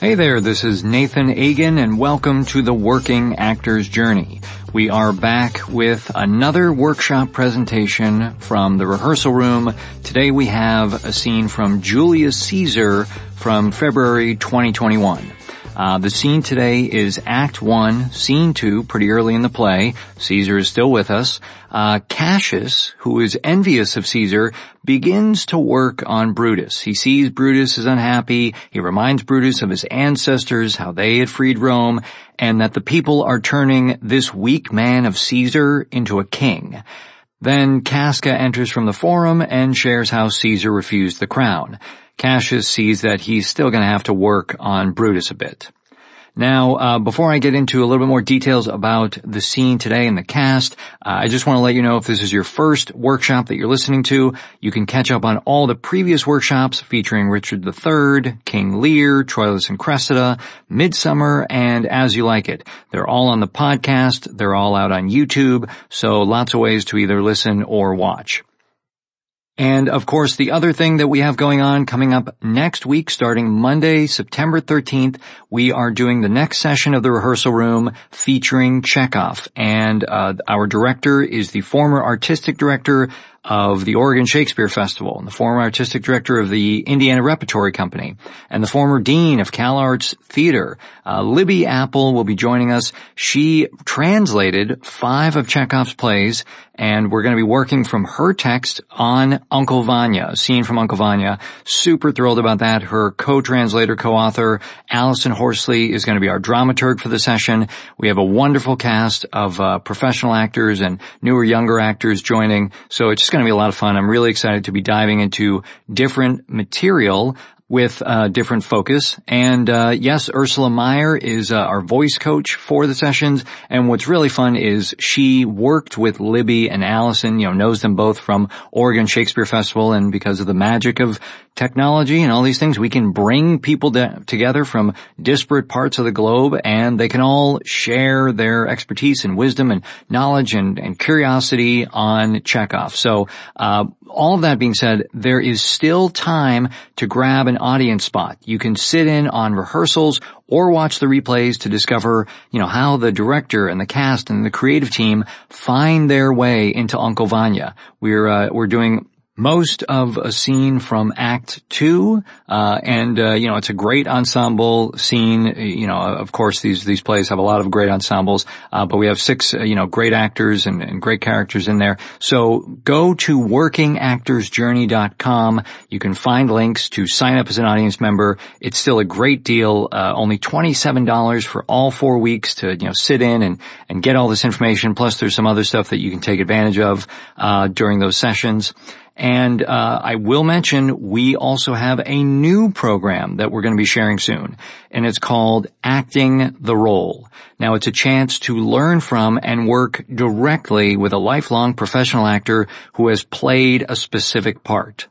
Hey there, this is Nathan Agin and welcome to the Working Actor's Journey. We are back with another workshop presentation from the Rehearsal Room. Today we have a scene from Julius Caesar from February 2021. The scene today is Act 1, Scene 2, pretty early in the play. Caesar is still with us. Cassius, who is envious of Caesar, begins to work on Brutus. He sees Brutus is unhappy. He reminds Brutus of his ancestors, how they had freed Rome, and that the people are turning this weak man of Caesar into a king. Then Casca enters from the forum and shares how Caesar refused the crown. Cassius sees that he's still going to have to work on Brutus a bit. Now, before I get into a little bit more details about the scene today and the cast, I just want to let you know if this is your first workshop that you're listening to, you can catch up on all the previous workshops featuring Richard III, King Lear, Troilus and Cressida, Midsummer, and As You Like It. They're all on the podcast. They're all out on YouTube, so lots of ways to either listen or watch. And, of course, the other thing that we have going on coming up next week, starting Monday, September 13th, we are doing the next session of the Rehearsal Room featuring Chekhov. And our director is the former artistic director of the Oregon Shakespeare Festival and the former artistic director of the Indiana Repertory Company and the former dean of CalArts Theater. Libby Apple will be joining us. She translated 5 of Chekhov's plays, and we're going to be working from her text on Uncle Vanya, a scene from Uncle Vanya. Super thrilled about that. Her co-translator, co-author, Allison Horsley, is going to be our dramaturg for the session. We have a wonderful cast of professional actors and newer, younger actors joining, so it's just going to be a lot of fun. I'm really excited to be diving into different material with different focus. And yes, Ursula Meyer is our voice coach for the sessions. And what's really fun is she worked with Libby and Allison, knows them both from Oregon Shakespeare Festival. And because of the magic of technology and all these things, we can bring people together from disparate parts of the globe, and they can all share their expertise and wisdom and knowledge and curiosity on Chekhov. So all of that being said, there is still time to grab an audience spot. You can sit in on rehearsals or watch the replays to discover, how the director and the cast and the creative team find their way into Uncle Vanya. We're doing most of a scene from Act 2, it's a great ensemble scene. Of course, these plays have a lot of great ensembles, but we have 6, great actors and great characters in there. So go to workingactorsjourney.com. You can find links to sign up as an audience member. It's still a great deal, only $27 for all 4 weeks to, sit in and get all this information. Plus there's some other stuff that you can take advantage of, during those sessions. And I will mention we also have a new program that we're going to be sharing soon, and it's called Acting the Role. Now, it's a chance to learn from and work directly with a lifelong professional actor who has played a specific part.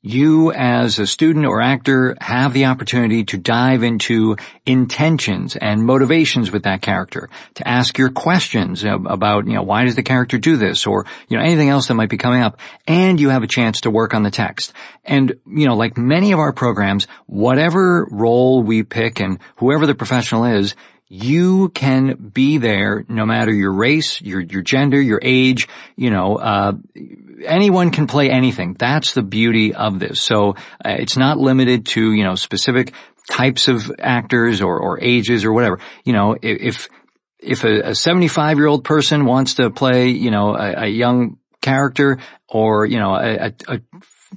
You, as a student or actor, have the opportunity to dive into intentions and motivations with that character, to ask your questions about, why does the character do this, or, anything else that might be coming up, and you have a chance to work on the text. And, like many of our programs, whatever role we pick and whoever the professional is, you can be there no matter your race, your gender, your age, anyone can play anything. That's the beauty of this. So it's not limited to, specific types of actors or ages or whatever. If a 75-year-old person wants to play, a young character, or, a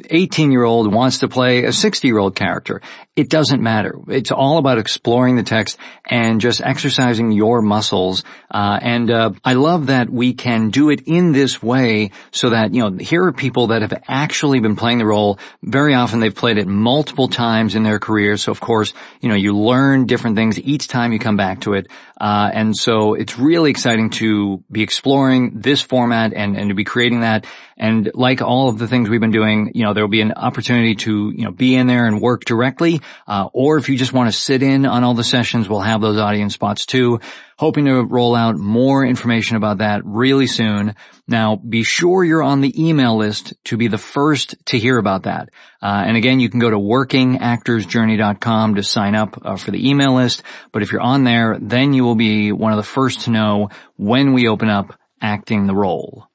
18-year-old wants to play a 60-year-old character, it doesn't matter. It's all about exploring the text and just exercising your muscles. I love that we can do it in this way so that, here are people that have actually been playing the role. Very often they've played it multiple times in their career. So, of course, you learn different things each time you come back to it. And so it's really exciting to be exploring this format and to be creating that. And like all of the things we've been doing, there will be an opportunity to, be in there and work directly. Or if you just want to sit in on all the sessions, we'll have those audience spots too. hoping to roll out more information about that really soon. Now, be sure you're on the email list to be the first to hear about that. And again, you can go to workingactorsjourney.com to sign up for the email list. But if you're on there, then you will be one of the first to know when we open up Acting the Role.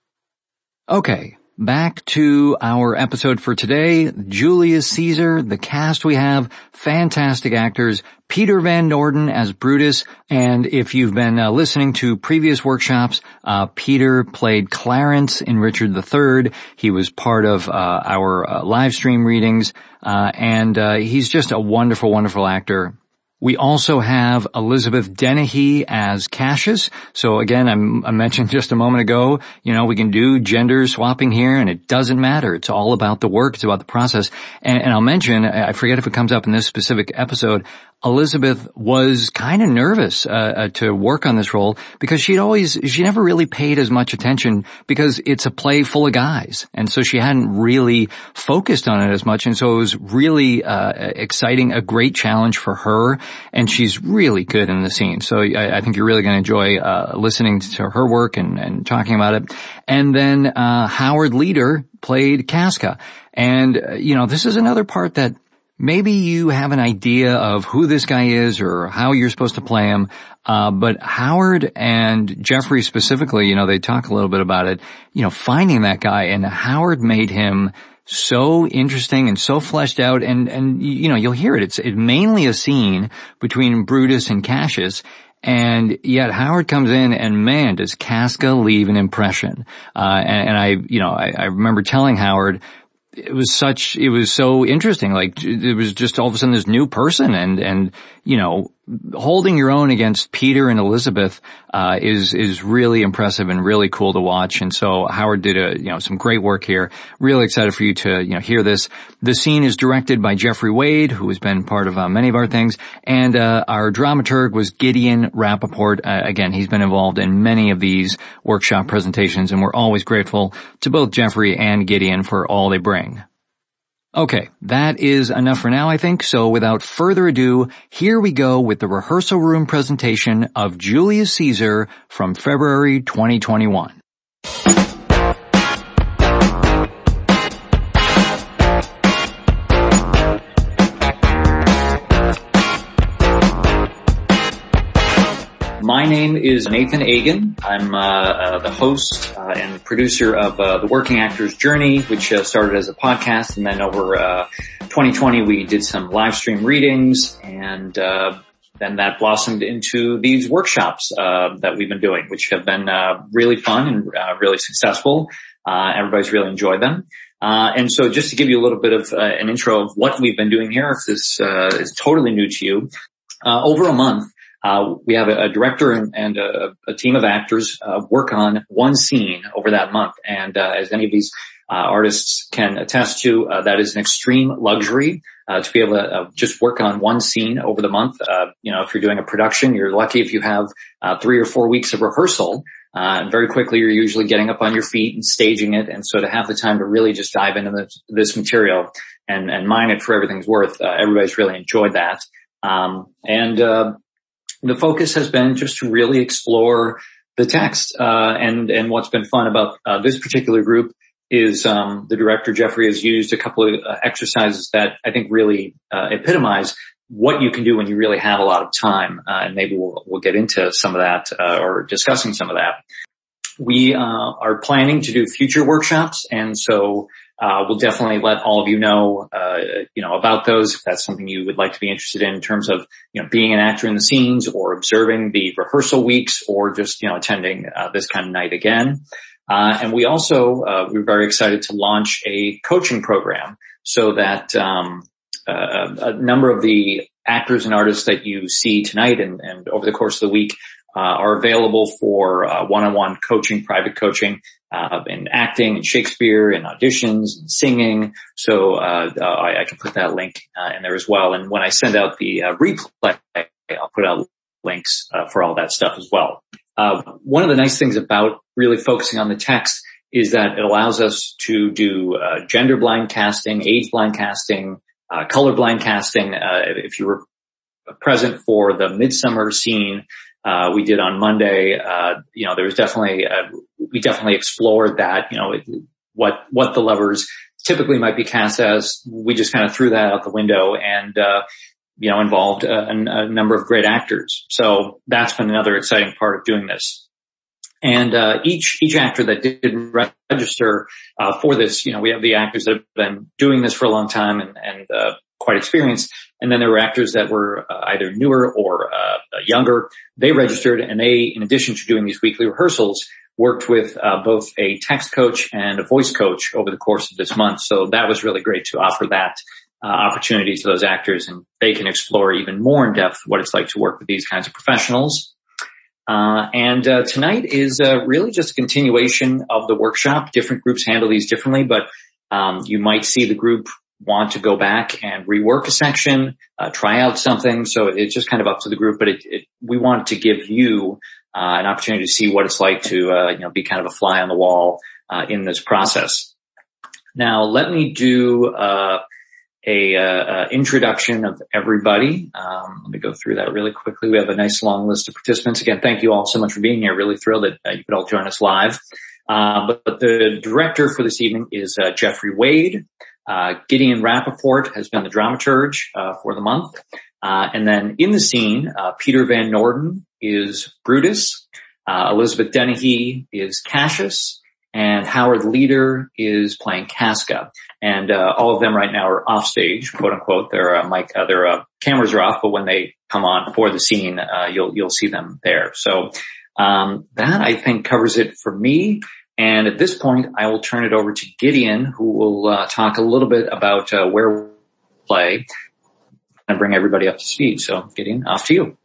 Okay, back to our episode for today. Julius Caesar, the cast we have, fantastic actors, Peter Van Norden as Brutus, and if you've been listening to previous workshops, Peter played Clarence in Richard III. He was part of our live stream readings, and he's just a wonderful, wonderful actor. We also have Elizabeth Dennehy as Cassius. So again, I mentioned just a moment ago, you know, we can do gender swapping here and it doesn't matter. It's all about the work. It's about the process. And I'll mention, I forget if it comes up in this specific episode, Elizabeth was kind of nervous to work on this role because she never really paid as much attention because it's a play full of guys. And so she hadn't really focused on it as much. And so it was really exciting, a great challenge for her. And she's really good in the scene. So I think you're really going to enjoy listening to her work and talking about it. And then Howard Leder played Casca. And, you know, this is another part that maybe you have an idea of who this guy is or how you're supposed to play him, but Howard and Geoffrey specifically, you know, they talk a little bit about it, you know, finding that guy, and Howard made him so interesting and so fleshed out, and you know, you'll hear it. It's mainly a scene between Brutus and Cassius, and yet Howard comes in and, man, does Casca leave an impression. I remember telling Howard, it was so interesting. Like, it was just all of a sudden this new person and, you know, holding your own against Peter and Elizabeth, is really impressive and really cool to watch. And so Howard did some great work here. Really excited for you to, hear this. The scene is directed by Geoffrey Wade, who has been part of many of our things. And, our dramaturg was Gideon Rappaport. Again, he's been involved in many of these workshop presentations, and we're always grateful to both Geoffrey and Gideon for all they bring. Okay, that is enough for now, I think. So without further ado, here we go with the rehearsal room presentation of Julius Caesar from February 2021. My name is Nathan Agin. I'm the host and producer of The Working Actor's Journey, which started as a podcast, and then over 2020 we did some live stream readings, and then that blossomed into these workshops that we've been doing, which have been really fun and really successful. Everybody's really enjoyed them. And so just to give you a little bit of an intro of what we've been doing here, if this is totally new to you, over a month, we have a director and a team of actors work on one scene over that month. And as any of these artists can attest to, that is an extreme luxury to be able to just work on one scene over the month. If you're doing a production, you're lucky if you have 3 or 4 weeks of rehearsal. And very quickly, you're usually getting up on your feet and staging it. And so to have the time to really just dive into this material and mine it for everything's worth, everybody's really enjoyed that. The focus has been just to really explore the text, and what's been fun about this particular group is the director, Geoffrey, has used a couple of exercises that I think really epitomize what you can do when you really have a lot of time, and maybe we'll get into some of that or discussing some of that. We are planning to do future workshops, and so we'll definitely let all of you know, about those if that's something you would like to be interested in terms of, being an actor in the scenes or observing the rehearsal weeks or just, attending this kind of night again. And we also, we're very excited to launch a coaching program so that, a number of the actors and artists that you see tonight and over the course of the week are available for one-on-one coaching, private coaching, in acting and Shakespeare and auditions and singing. So I can put that link in there as well. And when I send out the replay, I'll put out links for all that stuff as well. One of the nice things about really focusing on the text is that it allows us to do gender blind casting, age blind casting, color blind casting. If you were present for the Midsummer scene, we did on Monday, there was definitely, we definitely explored that, what the levers typically might be cast as. We just kind of threw that out the window and, involved a number of great actors. So that's been another exciting part of doing this. And, each actor that did register, for this, we have the actors that have been doing this for a long time and quite experienced. And then there were actors that were either newer or, younger. They registered, and they, in addition to doing these weekly rehearsals, worked with both a text coach and a voice coach over the course of this month. So that was really great to offer that opportunity to those actors, and they can explore even more in depth what it's like to work with these kinds of professionals. And tonight is really just a continuation of the workshop. Different groups handle these differently, but you might see the group want to go back and rework a section, try out something. So it's just kind of up to the group, but we wanted to give you an opportunity to see what it's like to, be kind of a fly on the wall, in this process. Now, let me do, a introduction of everybody. Let me go through that really quickly. We have a nice long list of participants. Again, thank you all so much for being here. Really thrilled that you could all join us live. But the director for this evening is, Geoffrey Wade. Gideon Rappaport has been the dramaturge, for the month. And then in the scene, Peter Van Norden is Brutus, Elizabeth Dennehy is Cassius, and Howard Leder is playing Casca. And all of them right now are off stage, quote unquote. Their cameras are off, but when they come on for the scene, you'll see them there. So that, I think, covers it for me. And at this point, I will turn it over to Gideon, who will talk a little bit about where we play and bring everybody up to speed. So Gideon, off to you.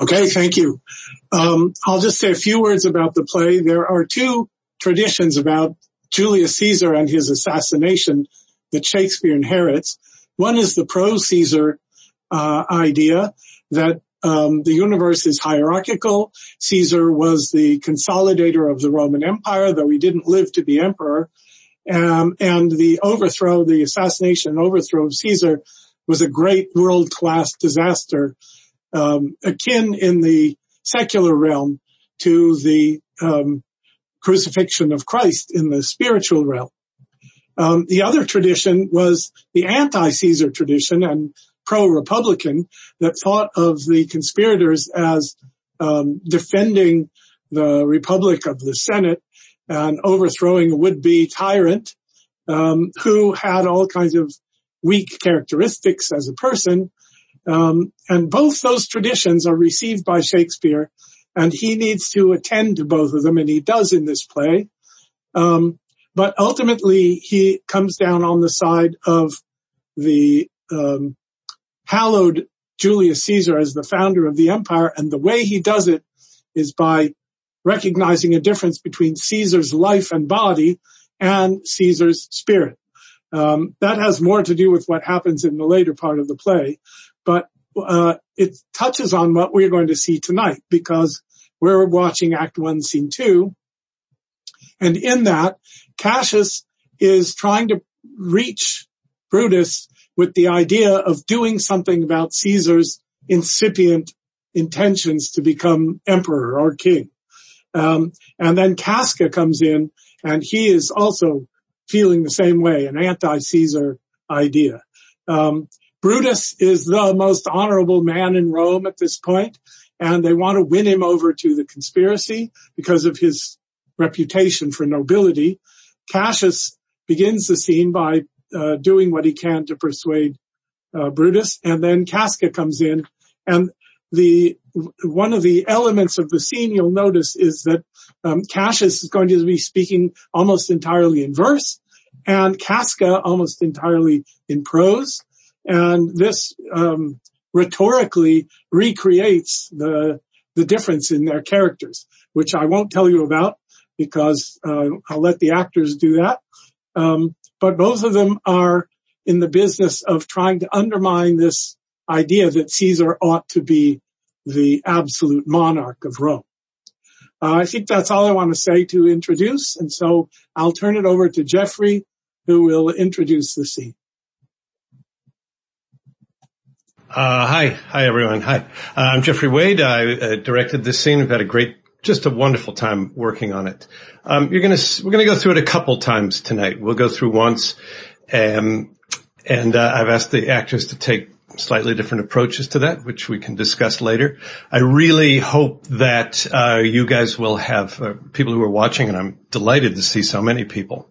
Okay, thank you. I'll just say a few words about the play. There are two traditions about Julius Caesar and his assassination that Shakespeare inherits. One is the pro-Caesar idea that the universe is hierarchical. Caesar was the consolidator of the Roman Empire, though he didn't live to be emperor. And the assassination and overthrow of Caesar was a great world-class disaster, akin in the secular realm to the crucifixion of Christ in the spiritual realm. The other tradition was the anti-Caesar tradition and pro-Republican that thought of the conspirators as defending the Republic of the Senate and overthrowing a would-be tyrant who had all kinds of weak characteristics as a person. And both those traditions are received by Shakespeare, and he needs to attend to both of them, and he does in this play. But ultimately, he comes down on the side of the hallowed Julius Caesar as the founder of the empire, and the way he does it is by recognizing a difference between Caesar's life and body and Caesar's spirit. That has more to do with what happens in the later part of the play, but it touches on what we're going to see tonight, because we're watching Act 1, Scene 2. And in that, Cassius is trying to reach Brutus with the idea of doing something about Caesar's incipient intentions to become emperor or king. And then Casca comes in, and he is also feeling the same way, an anti-Caesar idea. Brutus is the most honorable man in Rome at this point, and they want to win him over to the conspiracy because of his reputation for nobility. Cassius begins the scene by doing what he can to persuade Brutus, and then Casca comes in, and one of the elements of the scene you'll notice is that Cassius is going to be speaking almost entirely in verse, and Casca almost entirely in prose. And this rhetorically recreates the difference in their characters, which I won't tell you about because I'll let the actors do that. But both of them are in the business of trying to undermine this idea that Caesar ought to be the absolute monarch of Rome. I think that's all I want to say to introduce, and so I'll turn it over to Geoffrey, who will introduce the scene. Hi everyone. Hi. I'm Geoffrey Wade. I directed this scene. We've had just a wonderful time working on it. We're going to go through it a couple times tonight. We'll go through once. And I've asked the actors to take slightly different approaches to that, which we can discuss later. I really hope that you guys will have people who are watching, and I'm delighted to see so many people,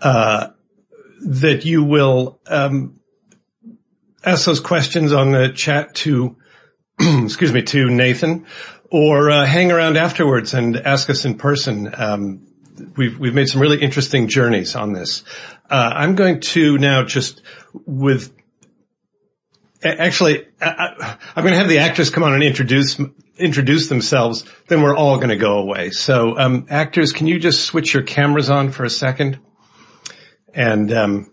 that you will ask those questions on the chat to to Nathan, or hang around afterwards and ask us in person. We've made some really interesting journeys on this. I'm going to now just with actually I'm going to have the actors come on and introduce themselves, then we're all going to go away. So actors, can you just switch your cameras on for a second? And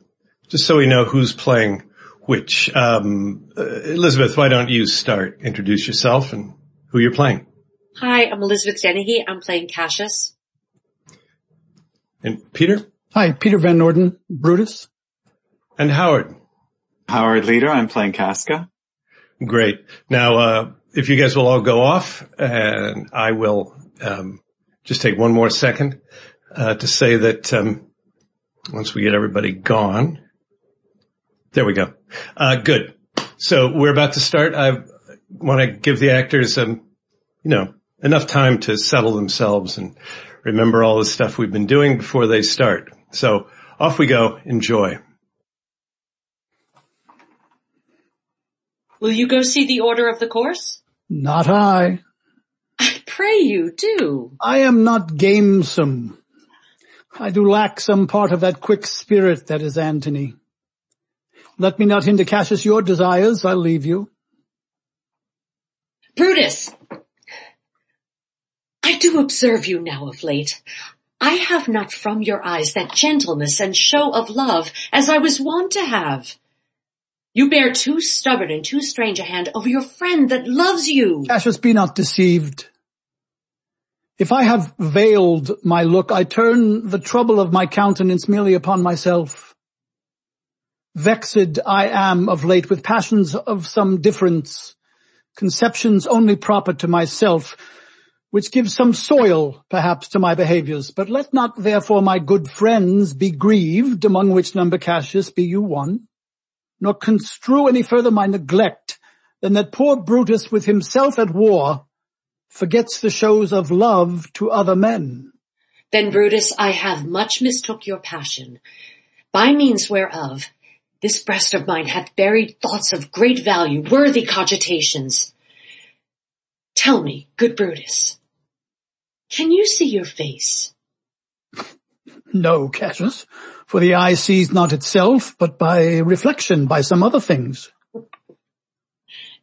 just so we know who's playing which, Elizabeth, why don't you start? Introduce yourself and who you're playing. Hi, I'm Elizabeth Dennehy. I'm playing Cassius. And Peter? Hi, Peter Van Norden, Brutus. And Howard? Howard Leder. I'm playing Casca. Great. Now, if you guys will all go off, and I will just take one more second to say that once we get everybody gone. There we go. Good. So we're about to start. I want to give the actors enough time to settle themselves and remember all the stuff we've been doing before they start. So off we go. Enjoy. Will you go see the order of the course? Not I. I pray you do. I am not gamesome. I do lack some part of that quick spirit that is Antony. Let me not hinder, Cassius, your desires. I'll leave you. Brutus, I do observe you now of late. I have not from your eyes that gentleness and show of love as I was wont to have. You bear too stubborn and too strange a hand over your friend that loves you. Cassius, be not deceived. If I have veiled my look, I turn the trouble of my countenance merely upon myself. Vexed I am of late with passions of some difference, conceptions only proper to myself, which give some soil, perhaps, to my behaviors. But let not therefore my good friends be grieved, among which number, Cassius, be you one, nor construe any further my neglect than that poor Brutus with himself at war forgets the shows of love to other men. Then, Brutus, I have much mistook your passion, by means whereof this breast of mine hath buried thoughts of great value, worthy cogitations. Tell me, good Brutus, can you see your face? No, Cassius, for the eye sees not itself, but by reflection, by some other things.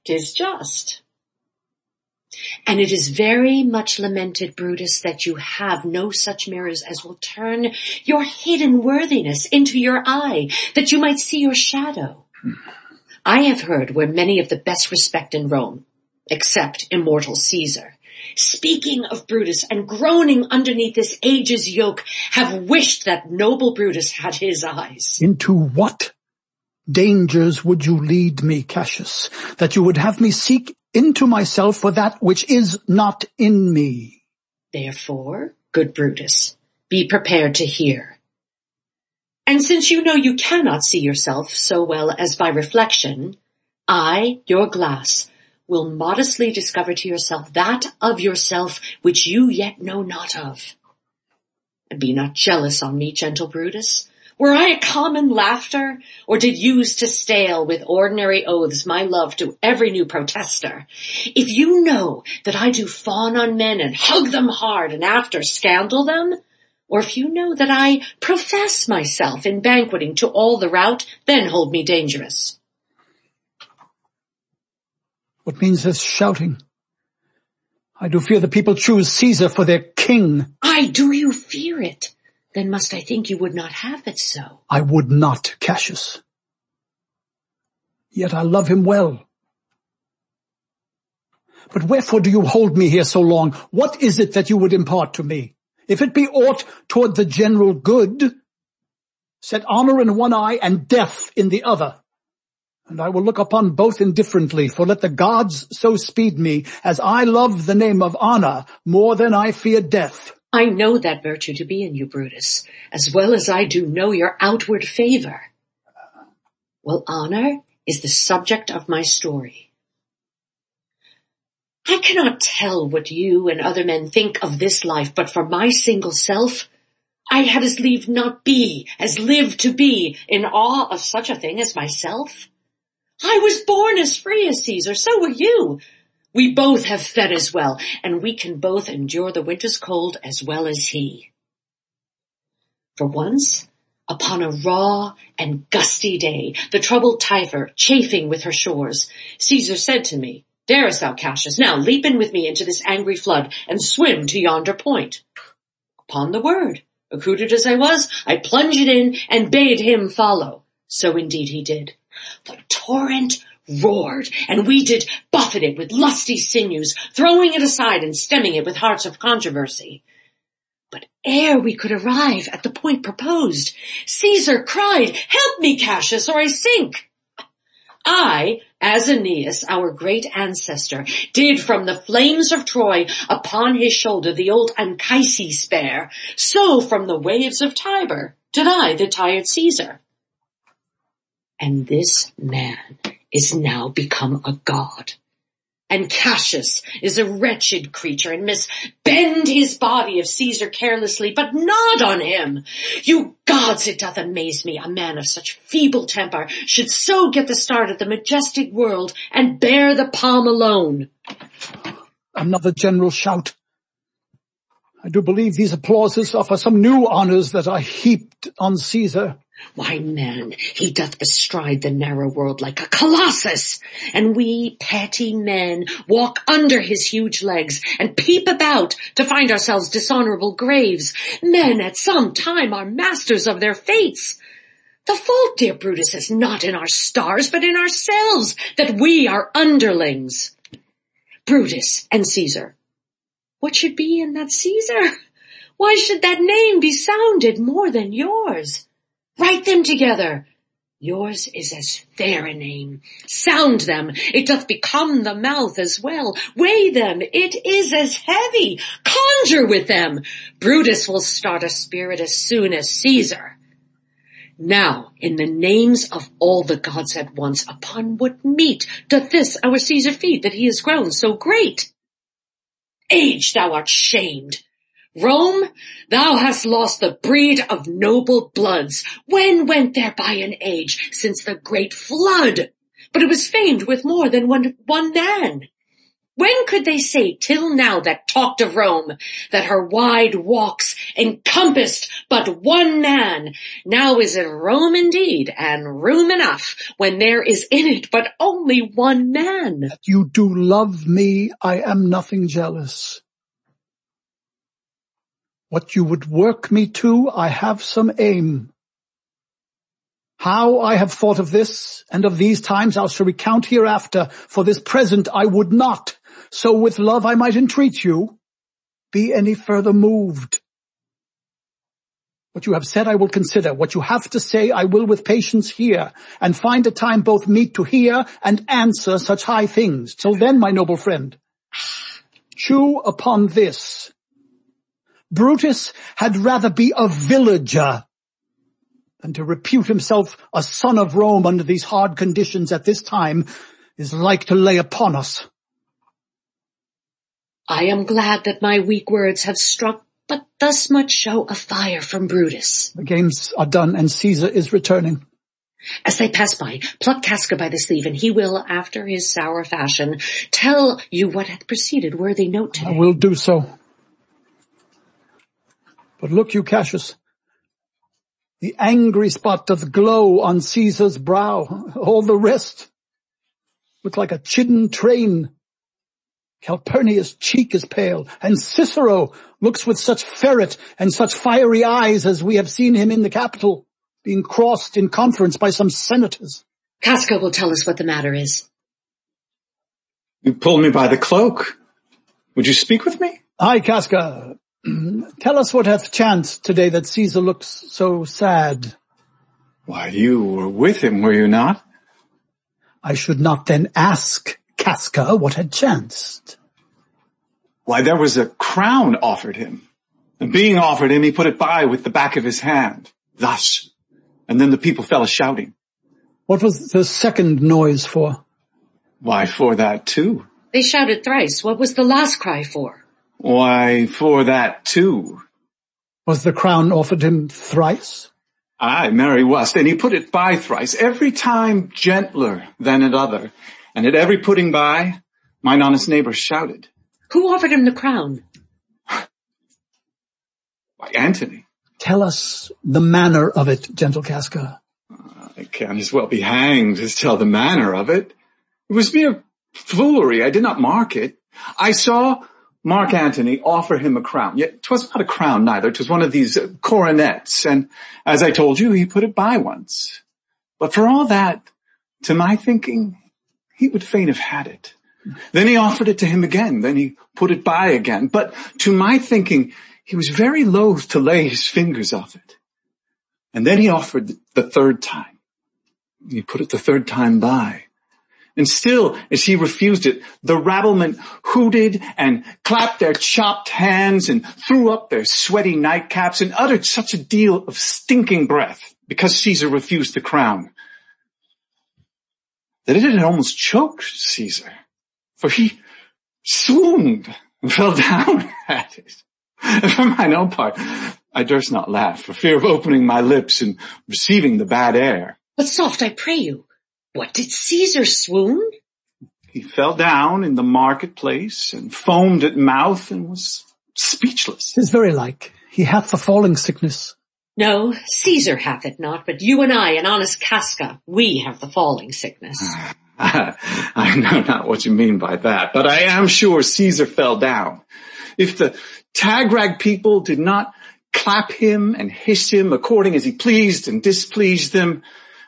'Tis just. And it is very much lamented, Brutus, that you have no such mirrors as will turn your hidden worthiness into your eye, that you might see your shadow. I have heard where many of the best respect in Rome, except immortal Caesar, speaking of Brutus and groaning underneath this age's yoke, have wished that noble Brutus had his eyes. Into what dangers would you lead me, Cassius, that you would have me seek into myself for that which is not in me? Therefore, good Brutus, be prepared to hear. And since you know you cannot see yourself so well as by reflection, I, your glass, will modestly discover to yourself that of yourself which you yet know not of. And be not jealous on me, gentle Brutus. Were I a common laughter, or did use to stale with ordinary oaths my love to every new protester? If you know that I do fawn on men and hug them hard and after scandal them, or if you know that I profess myself in banqueting to all the rout, then hold me dangerous. What means this shouting? I do fear the people choose Caesar for their king. Ay, do you fear it? Then must I think you would not have it so? I would not, Cassius. Yet I love him well. But wherefore do you hold me here so long? What is it that you would impart to me? If it be aught toward the general good, set honor in one eye and death in the other. and I will look upon both indifferently, for let the gods so speed me, as I love the name of honor more than I fear death. I know that virtue to be in you, Brutus, as well as I do know your outward favor. Well, honor is the subject of my story. I cannot tell what you and other men think of this life, but for my single self, I had as lieve not be, as live to be, in awe of such a thing as myself. I was born as free as Caesar, so were you. We both have fed as well, and we can both endure the winter's cold as well as he. For once, upon a raw and gusty day, the troubled Tiber, chafing with her shores, Caesar said to me, "Darest thou, Cassius, now leap in with me into this angry flood and swim to yonder point." Upon the word, accoutred as I was, I plunged in and bade him follow. So indeed he did. The torrent roared, and we did buffet it with lusty sinews, throwing it aside and stemming it with hearts of controversy. But ere we could arrive at the point proposed, Caesar cried, "Help me, Cassius, or I sink!" I, as Aeneas, our great ancestor, did from the flames of Troy upon his shoulder the old Anchises bear, so from the waves of Tiber did I the tired Caesar. And this man is now become a god. And Cassius is a wretched creature, and must bend his body of Caesar carelessly, but not on him. You gods, it doth amaze me a man of such feeble temper should so get the start of the majestic world and bear the palm alone. Another general shout. I do believe these applauses are for some new honors that are heaped on Caesar. Why, man, he doth bestride the narrow world like a colossus, and we petty men walk under his huge legs and peep about to find ourselves dishonorable graves. Men at some time are masters of their fates. The fault, dear Brutus, is not in our stars, but in ourselves, that we are underlings. Brutus and Caesar. What should be in that Caesar? Why should that name be sounded more than yours? Write them together. Yours is as fair a name. Sound them. It doth become the mouth as well. Weigh them. It is as heavy. Conjure with them. Brutus will start a spirit as soon as Caesar. Now, in the names of all the gods at once, upon what meat doth this our Caesar feed, that he is grown so great? Age, thou art shamed. Rome, thou hast lost the breed of noble bloods. When went there by an age since the great flood? But it was famed with more than one man. When could they say till now that talked of Rome, that her wide walks encompassed but one man? Now is it Rome indeed, and room enough, when there is in it but only one man. That you do love me, I am nothing jealous. What you would work me to, I have some aim. How I have thought of this, and of these times I shall recount hereafter, for this present I would not, so with love I might entreat you, be any further moved. What you have said I will consider, what you have to say I will with patience hear, and find a time both meet to hear and answer such high things. Till then, my noble friend, chew upon this. Brutus had rather be a villager than to repute himself a son of Rome under these hard conditions at this time is like to lay upon us. I am glad that my weak words have struck but thus much show of fire from Brutus. The games are done, and Caesar is returning. As they pass by, pluck Casca by the sleeve, and he will, after his sour fashion, tell you what hath preceded worthy note today. I will do so. But look you, Cassius, the angry spot doth glow on Caesar's brow. All the rest look like a chidden train. Calpurnia's cheek is pale, and Cicero looks with such ferret and such fiery eyes as we have seen him in the Capitol, being crossed in conference by some senators. Casca will tell us what the matter is. You pulled me by the cloak. Would you speak with me? Aye, Casca. Tell us what hath chanced today that Caesar looks so sad. Why, you were with him, were you not? I should not then ask Casca what had chanced. Why, there was a crown offered him, and being offered him, he put it by with the back of his hand, thus, and then the people fell a-shouting. What was the second noise for? Why, for that too. They shouted thrice. What was the last cry for? Why, for that too. Was the crown offered him thrice? Aye, Mary West, and he put it by thrice, every time gentler than at other, and at every putting by, mine honest neighbor shouted. Who offered him the crown? Why, Antony. Tell us the manner of it, gentle Casca. I can as well be hanged as tell the manner of it. It was mere foolery. I did not mark it. I saw Mark Antony offer him a crown. Yet 'twas not a crown neither. 'Twas one of these coronets. And as I told you, he put it by once. But for all that, to my thinking, he would fain have had it. Then he offered it to him again. Then he put it by again. But to my thinking, he was very loath to lay his fingers off it. And then he offered the third time. He put it the third time by. And still, as he refused it, the rabblement hooted and clapped their chopped hands and threw up their sweaty nightcaps and uttered such a deal of stinking breath because Caesar refused the crown that it had almost choked Caesar, for he swooned and fell down at it. And for mine own part, I durst not laugh for fear of opening my lips and receiving the bad air. But soft, I pray you. What did Caesar swoon? He fell down in the marketplace and foamed at mouth and was speechless. 'Tis very like he hath the falling sickness. No, Caesar hath it not, but you and I, and honest Casca, we have the falling sickness. I know not what you mean by that, but I am sure Caesar fell down. If the tagrag people did not clap him and hiss him according as he pleased and displeased them,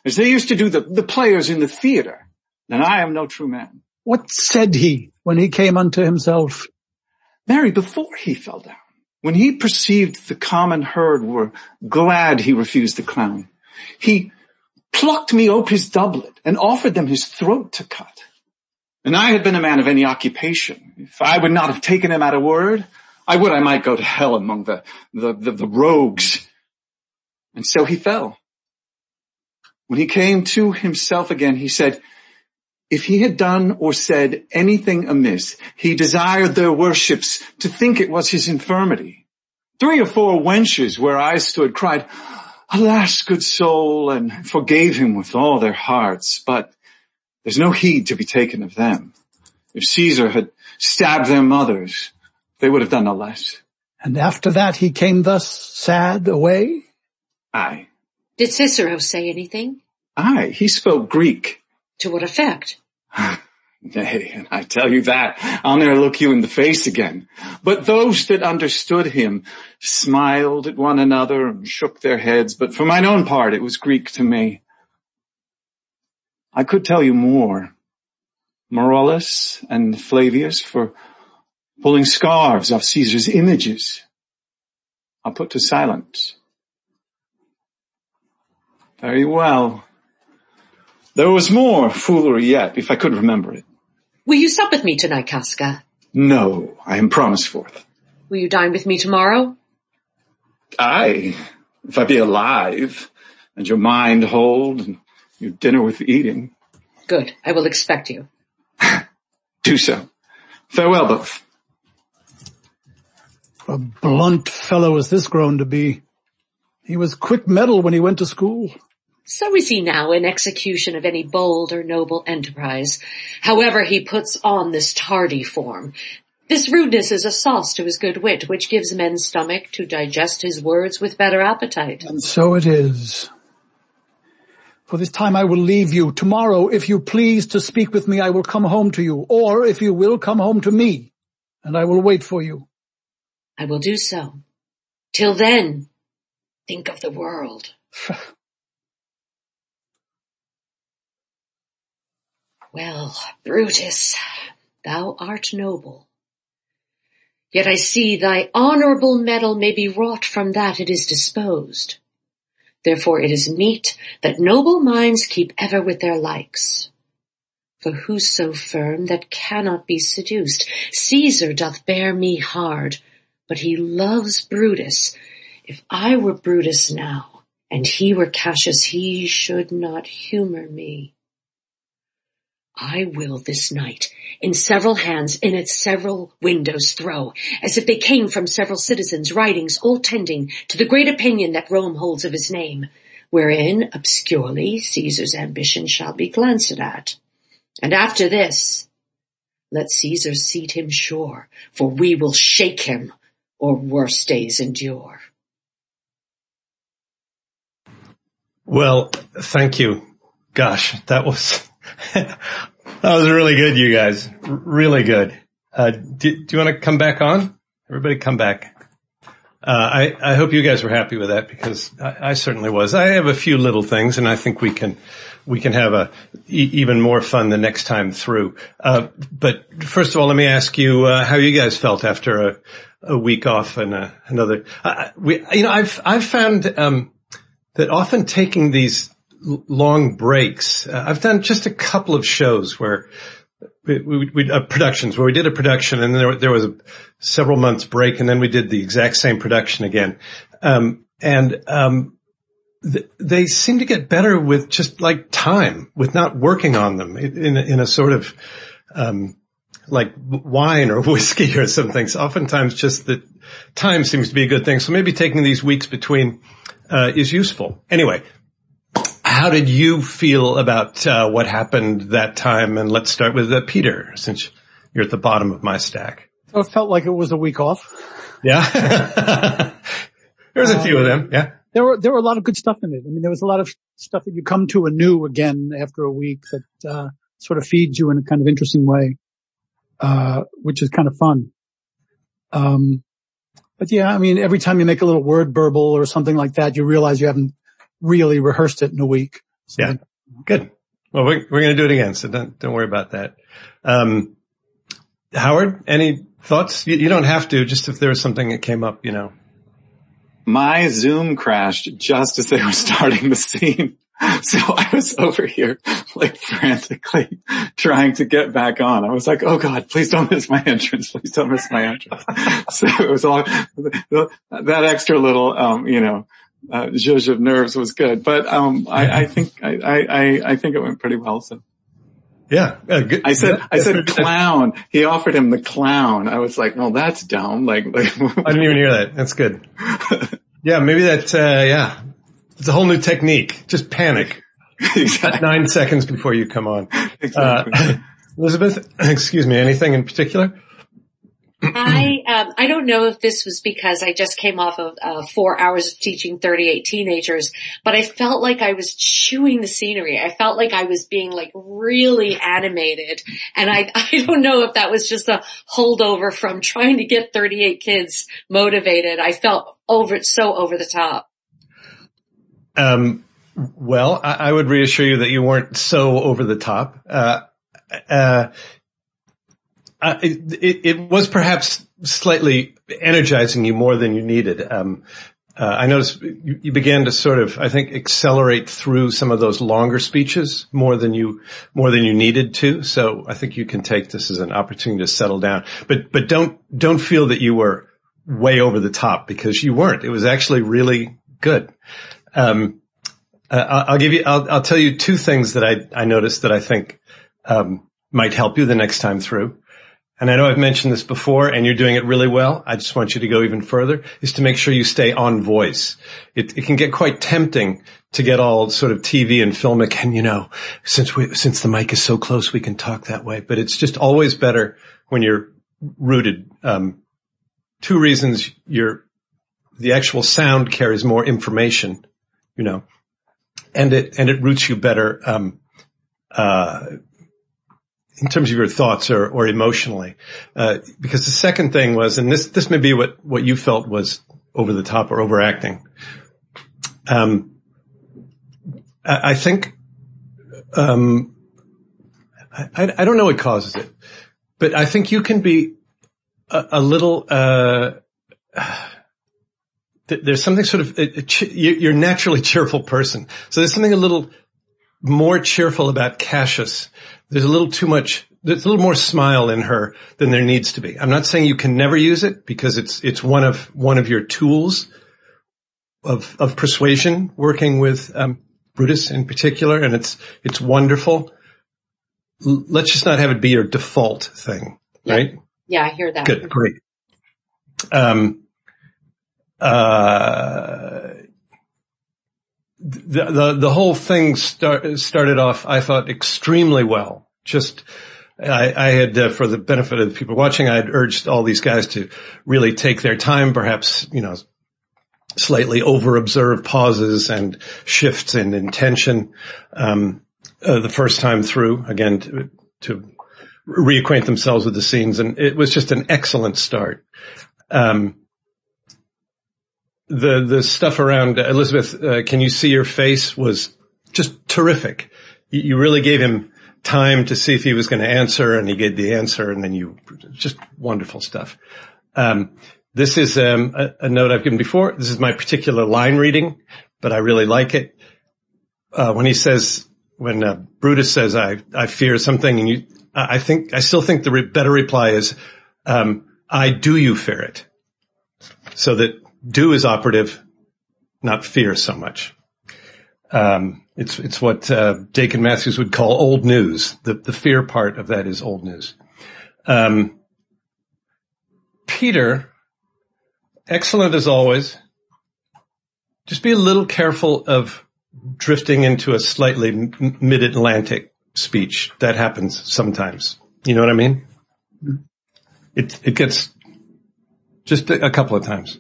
as they used to do the players in the theater, then I am no true man. What said he when he came unto himself? Mary, before he fell down, when he perceived the common herd were glad he refused the crown, he plucked me up his doublet and offered them his throat to cut. And I had been a man of any occupation. If I would not have taken him at a word, I might go to hell among the rogues. And so he fell. When he came to himself again, he said, if he had done or said anything amiss, he desired their worships to think it was his infirmity. 3 or 4 wenches where I stood cried, alas, good soul, and forgave him with all their hearts. But there's no heed to be taken of them. If Caesar had stabbed their mothers, they would have done no less. And after that he came thus sad away? Aye. Did Cicero say anything? Aye, he spoke Greek. To what effect? Nay, and I tell you that, I'll ne'er look you in the face again. But those that understood him smiled at one another and shook their heads, but for mine own part it was Greek to me. I could tell you more. Marullus and Flavius for pulling scarves off Caesar's images are put to silence. Very well. There was more foolery yet, if I could remember it. Will you sup with me tonight, Casca? No, I am promised forth. Will you dine with me tomorrow? Aye, if I be alive, and your mind hold, and your dinner with eating. Good, I will expect you. Do so. Farewell, both. A blunt fellow as this grown to be. He was quick mettle when he went to school. So is he now in execution of any bold or noble enterprise. However, he puts on this tardy form. This rudeness is a sauce to his good wit, which gives men's stomach to digest his words with better appetite. And so it is. For this time I will leave you. Tomorrow, if you please to speak with me, I will come home to you, or if you will, come home to me, and I will wait for you. I will do so. Till then, think of the world. Well, Brutus, thou art noble. Yet I see thy honorable metal may be wrought from that it is disposed. Therefore it is meet that noble minds keep ever with their likes. For who so firm that cannot be seduced? Caesar doth bear me hard, but he loves Brutus. If I were Brutus now, and he were Cassius, he should not humor me. I will this night, in several hands, and at several windows throw, as if they came from several citizens, writings all tending to the great opinion that Rome holds of his name, wherein, obscurely, Caesar's ambition shall be glanced at. And after this, let Caesar seat him sure, for we will shake him, or worse days endure. Well, thank you. Gosh, that was really good, you guys. Really good. Do you want to come back on? Everybody come back. I hope you guys were happy with that, because I certainly was. I have a few little things, and I think we can have even more fun the next time through. But first of all, let me ask you how you guys felt after a week off and another. I've found that often taking these long breaks. I've done just a couple of shows where productions where we did a production, and there was a several months break, and then we did the exact same production again. They seem to get better with just like time, with not working on them in a sort of like wine or whiskey or some things. Oftentimes, just the time seems to be a good thing. So maybe taking these weeks between is useful. Anyway. How did you feel about what happened that time? And let's start with Peter, since you're at the bottom of my stack. So it felt like it was a week off. Yeah. There was a few of them. Yeah. There were a lot of good stuff in it. I mean, there was a lot of stuff that you come to anew again after a week that sort of feeds you in a kind of interesting way, which is kind of fun. But yeah, I mean, every time you make a little word burble or something like that, you realize you haven't really rehearsed it in a week. So yeah. Good. Well, we're going to do it again, so don't worry about that. Howard, any thoughts? You don't have to, just if there was something that came up, you know. My Zoom crashed just as they were starting the scene. So I was over here like frantically trying to get back on. I was like, oh God, please don't miss my entrance. Please don't miss my entrance. So it was all that extra little, zhuzh of nerves was good, but I think it went pretty well. So yeah, good. I said clown. He offered him the clown. I was like, well, that's dumb. Like I didn't even hear that. That's good. Yeah, maybe that's it's a whole new technique. Just panic. Exactly. 9 seconds before you come on. Exactly. Elizabeth, excuse me. Anything in particular? I don't know if this was because I just came off of 4 hours of teaching 38 teenagers, but I felt like I was chewing the scenery. I felt like I was being like really animated, and I don't know if that was just a holdover from trying to get 38 kids motivated. I felt over the top. Well, I would reassure you that you weren't so over the top. It was perhaps slightly energizing you more than you needed. I noticed you began to sort of, I think, accelerate through some of those longer speeches more than you needed to. So I think you can take this as an opportunity to settle down. But don't feel that you were way over the top, because you weren't. It was actually really good. I'll tell you two things that I noticed that I think, might help you the next time through. And I know I've mentioned this before, and you're doing it really well. I just want you to go even further, is to make sure you stay on voice. It can get quite tempting to get all sort of TV and filmic, and since the mic is so close, we can talk that way. But it's just always better when you're rooted. Two reasons: the actual sound carries more information, and it roots you better, in terms of your thoughts or emotionally. Because the second thing was, and this may be what you felt was over the top or overacting. I think, I don't know what causes it, but I think you can be a little, there's something sort of, you're naturally a cheerful person. So there's something a little more cheerful about Cassius. There's a little too much, there's a little more smile in her than there needs to be. I'm not saying you can never use it, because it's one of your tools of persuasion, working with Brutus in particular, and it's wonderful. Let's just not have it be your default thing, right? Yeah, I hear that. Good, great. The whole thing started off, I thought, extremely well. Just, I had, for the benefit of the people watching, I had urged all these guys to really take their time, perhaps, slightly over-observe pauses and shifts in intention, the first time through, again, to reacquaint themselves with the scenes. And it was just an excellent start. The stuff around Elizabeth, can you see your face, was just terrific. You really gave him time to see if he was going to answer, and he gave the answer, and then just wonderful stuff. This is a note I've given before. This is my particular line reading, but I really like it. When Brutus says, I fear something, and I still think the better reply is, I do you fear it. So that do is operative, not fear so much. It's what, Dakin Matthews would call old news. The fear part of that is old news. Peter, excellent as always. Just be a little careful of drifting into a slightly mid-Atlantic speech. That happens sometimes. You know what I mean? It gets just a couple of times.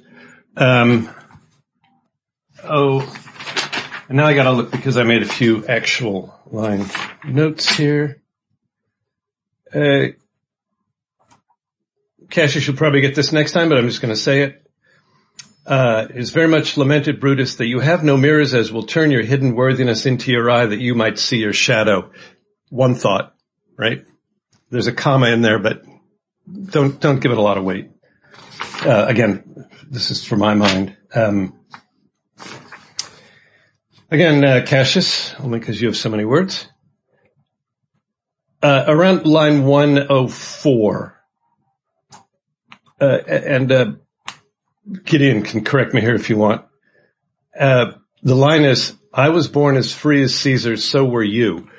And now I gotta look, because I made a few actual line notes here. Cassius, you'll probably get this next time, but I'm just gonna say it. It is very much lamented, Brutus, that you have no mirrors, as will turn your hidden worthiness into your eye, that you might see your shadow. One thought, right? There's a comma in there, but don't give it a lot of weight. Again, this is from my mind. Cassius, only because you have so many words. Around line 104, Gideon can correct me here if you want. The line is, I was born as free as Caesar, so were you.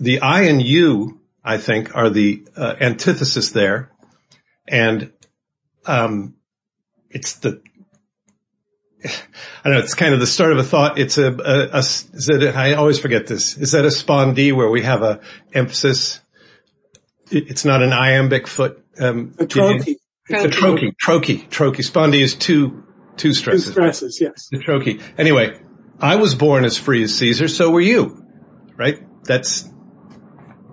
The I and you, I think, are the antithesis there. And it's kind of the start of a thought. It's I always forget this. Is that a spondee where we have a emphasis? It's not an iambic foot. A trochee. It's a trochee. Trochee. Spondee is two stresses. Two stresses, yes. The trochee. Anyway, I was born as free as Caesar, so were you. Right?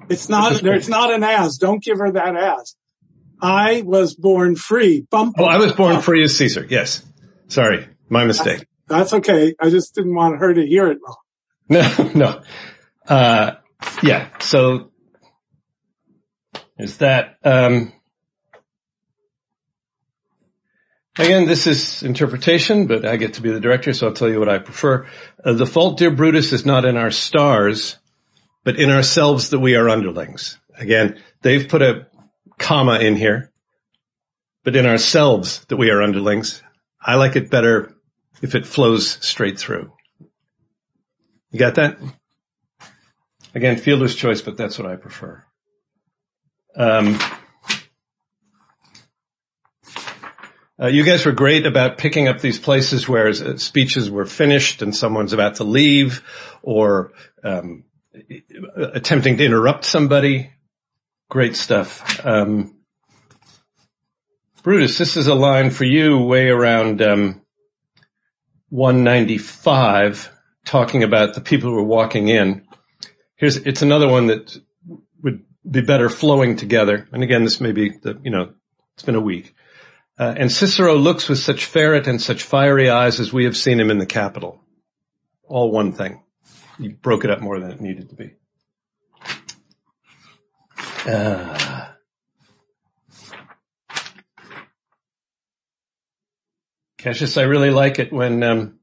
It's not an as. Don't give her that as. I was born free. I was born free as Caesar. Yes. Sorry. My mistake. That's okay. I just didn't want her to hear it wrong. No. Yeah. So is that, again, this is interpretation, but I get to be the director, so I'll tell you what I prefer. The fault, dear Brutus, is not in our stars, but in ourselves that we are underlings. Again, they've put a comma in here, but in ourselves that we are underlings. I like it better if it flows straight through. You got that? Again, fielder's choice, but that's what I prefer. You guys were great about picking up these places where speeches were finished and someone's about to leave, or attempting to interrupt somebody. Great stuff. Brutus, this is a line for you way around 195, talking about the people who are walking in. It's another one that would be better flowing together. And again, this may be it's been a week. And Cicero looks with such ferret and such fiery eyes as we have seen him in the Capitol. All one thing. You broke it up more than it needed to be. Cassius, I really like it when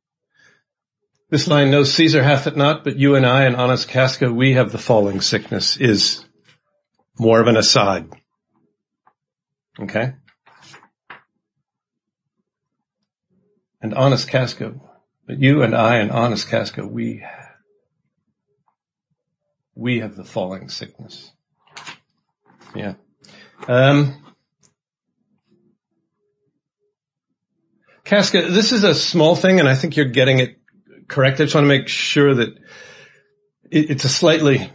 This line, no Caesar hath it not, but you and I and honest Casca, we have the falling sickness, is more of an aside. Okay? And honest Casca, but you and I and honest Casca, we have the falling sickness. Yeah. Casca, this is a small thing, and I think you're getting it correct. I just want to make sure that it's a slightly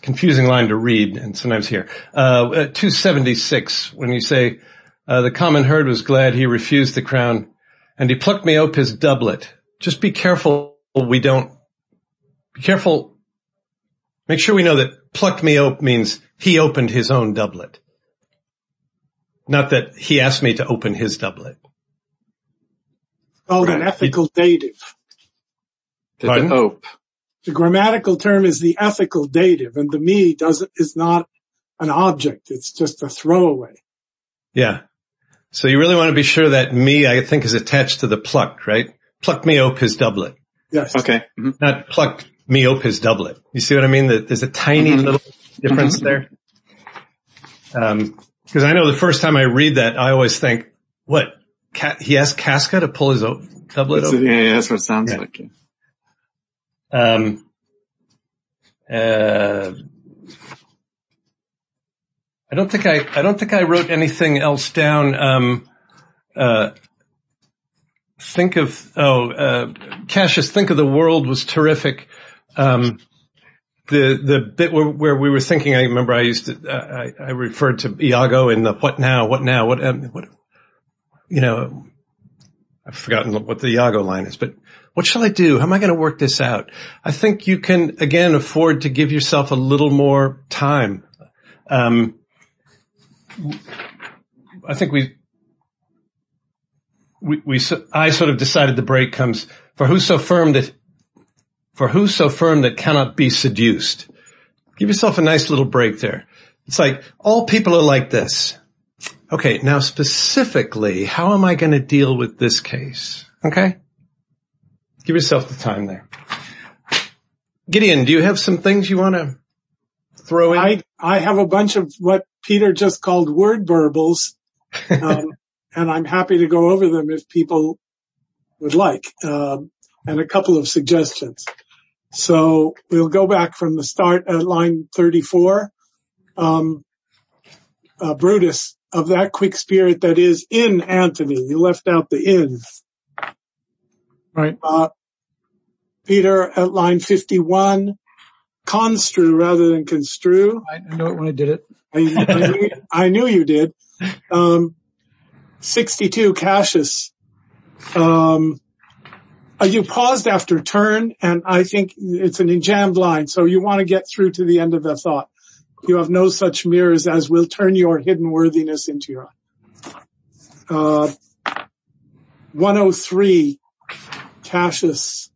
confusing line to read and sometimes hear. 276, when you say, the common herd was glad he refused the crown, and he plucked me up his doublet. Just be careful be careful. Make sure we know that plucked me up means he opened his own doublet. Not that he asked me to open his doublet. Called an ethical dative. Pardon? The grammatical term is the ethical dative, and the me is not an object. It's just a throwaway. Yeah. So you really want to be sure that me, I think, is attached to the plucked, right? Plucked me up his doublet. Yes. Okay. Mm-hmm. Not plucked me up his doublet. You see what I mean? There's a tiny little difference there. Because I know the first time I read that, I always think, what? He asked Casca to pull his doublet open? Yeah, that's what it sounds like. Yeah. I don't think I wrote anything else down. Cassius, think of the world was terrific. The bit where we were thinking, I remember I referred to Iago in the what now, you know, I've forgotten what the Iago line is, but what shall I do? How am I going to work this out? I think you can, again, afford to give yourself a little more time. I think I sort of decided the break comes for who so firm that cannot be seduced. Give yourself a nice little break there. It's like all people are like this. Okay. Now specifically, how am I going to deal with this case? Okay. Give yourself the time there. Gideon, do you have some things you want to throw in? I have a bunch of what Peter just called word burbles, and I'm happy to go over them if people would like, and a couple of suggestions. So we'll go back from the start at line 34. Brutus, of that quick spirit that is in Antony. You left out the in. Right. Peter at line 51, construe rather than construe. I know it when I did it. I knew you did. 62, Cassius. You paused after turn, and I think it's an enjambed line, so you want to get through to the end of the thought. You have no such mirrors as will turn your hidden worthiness into your eye. 103, Cassius.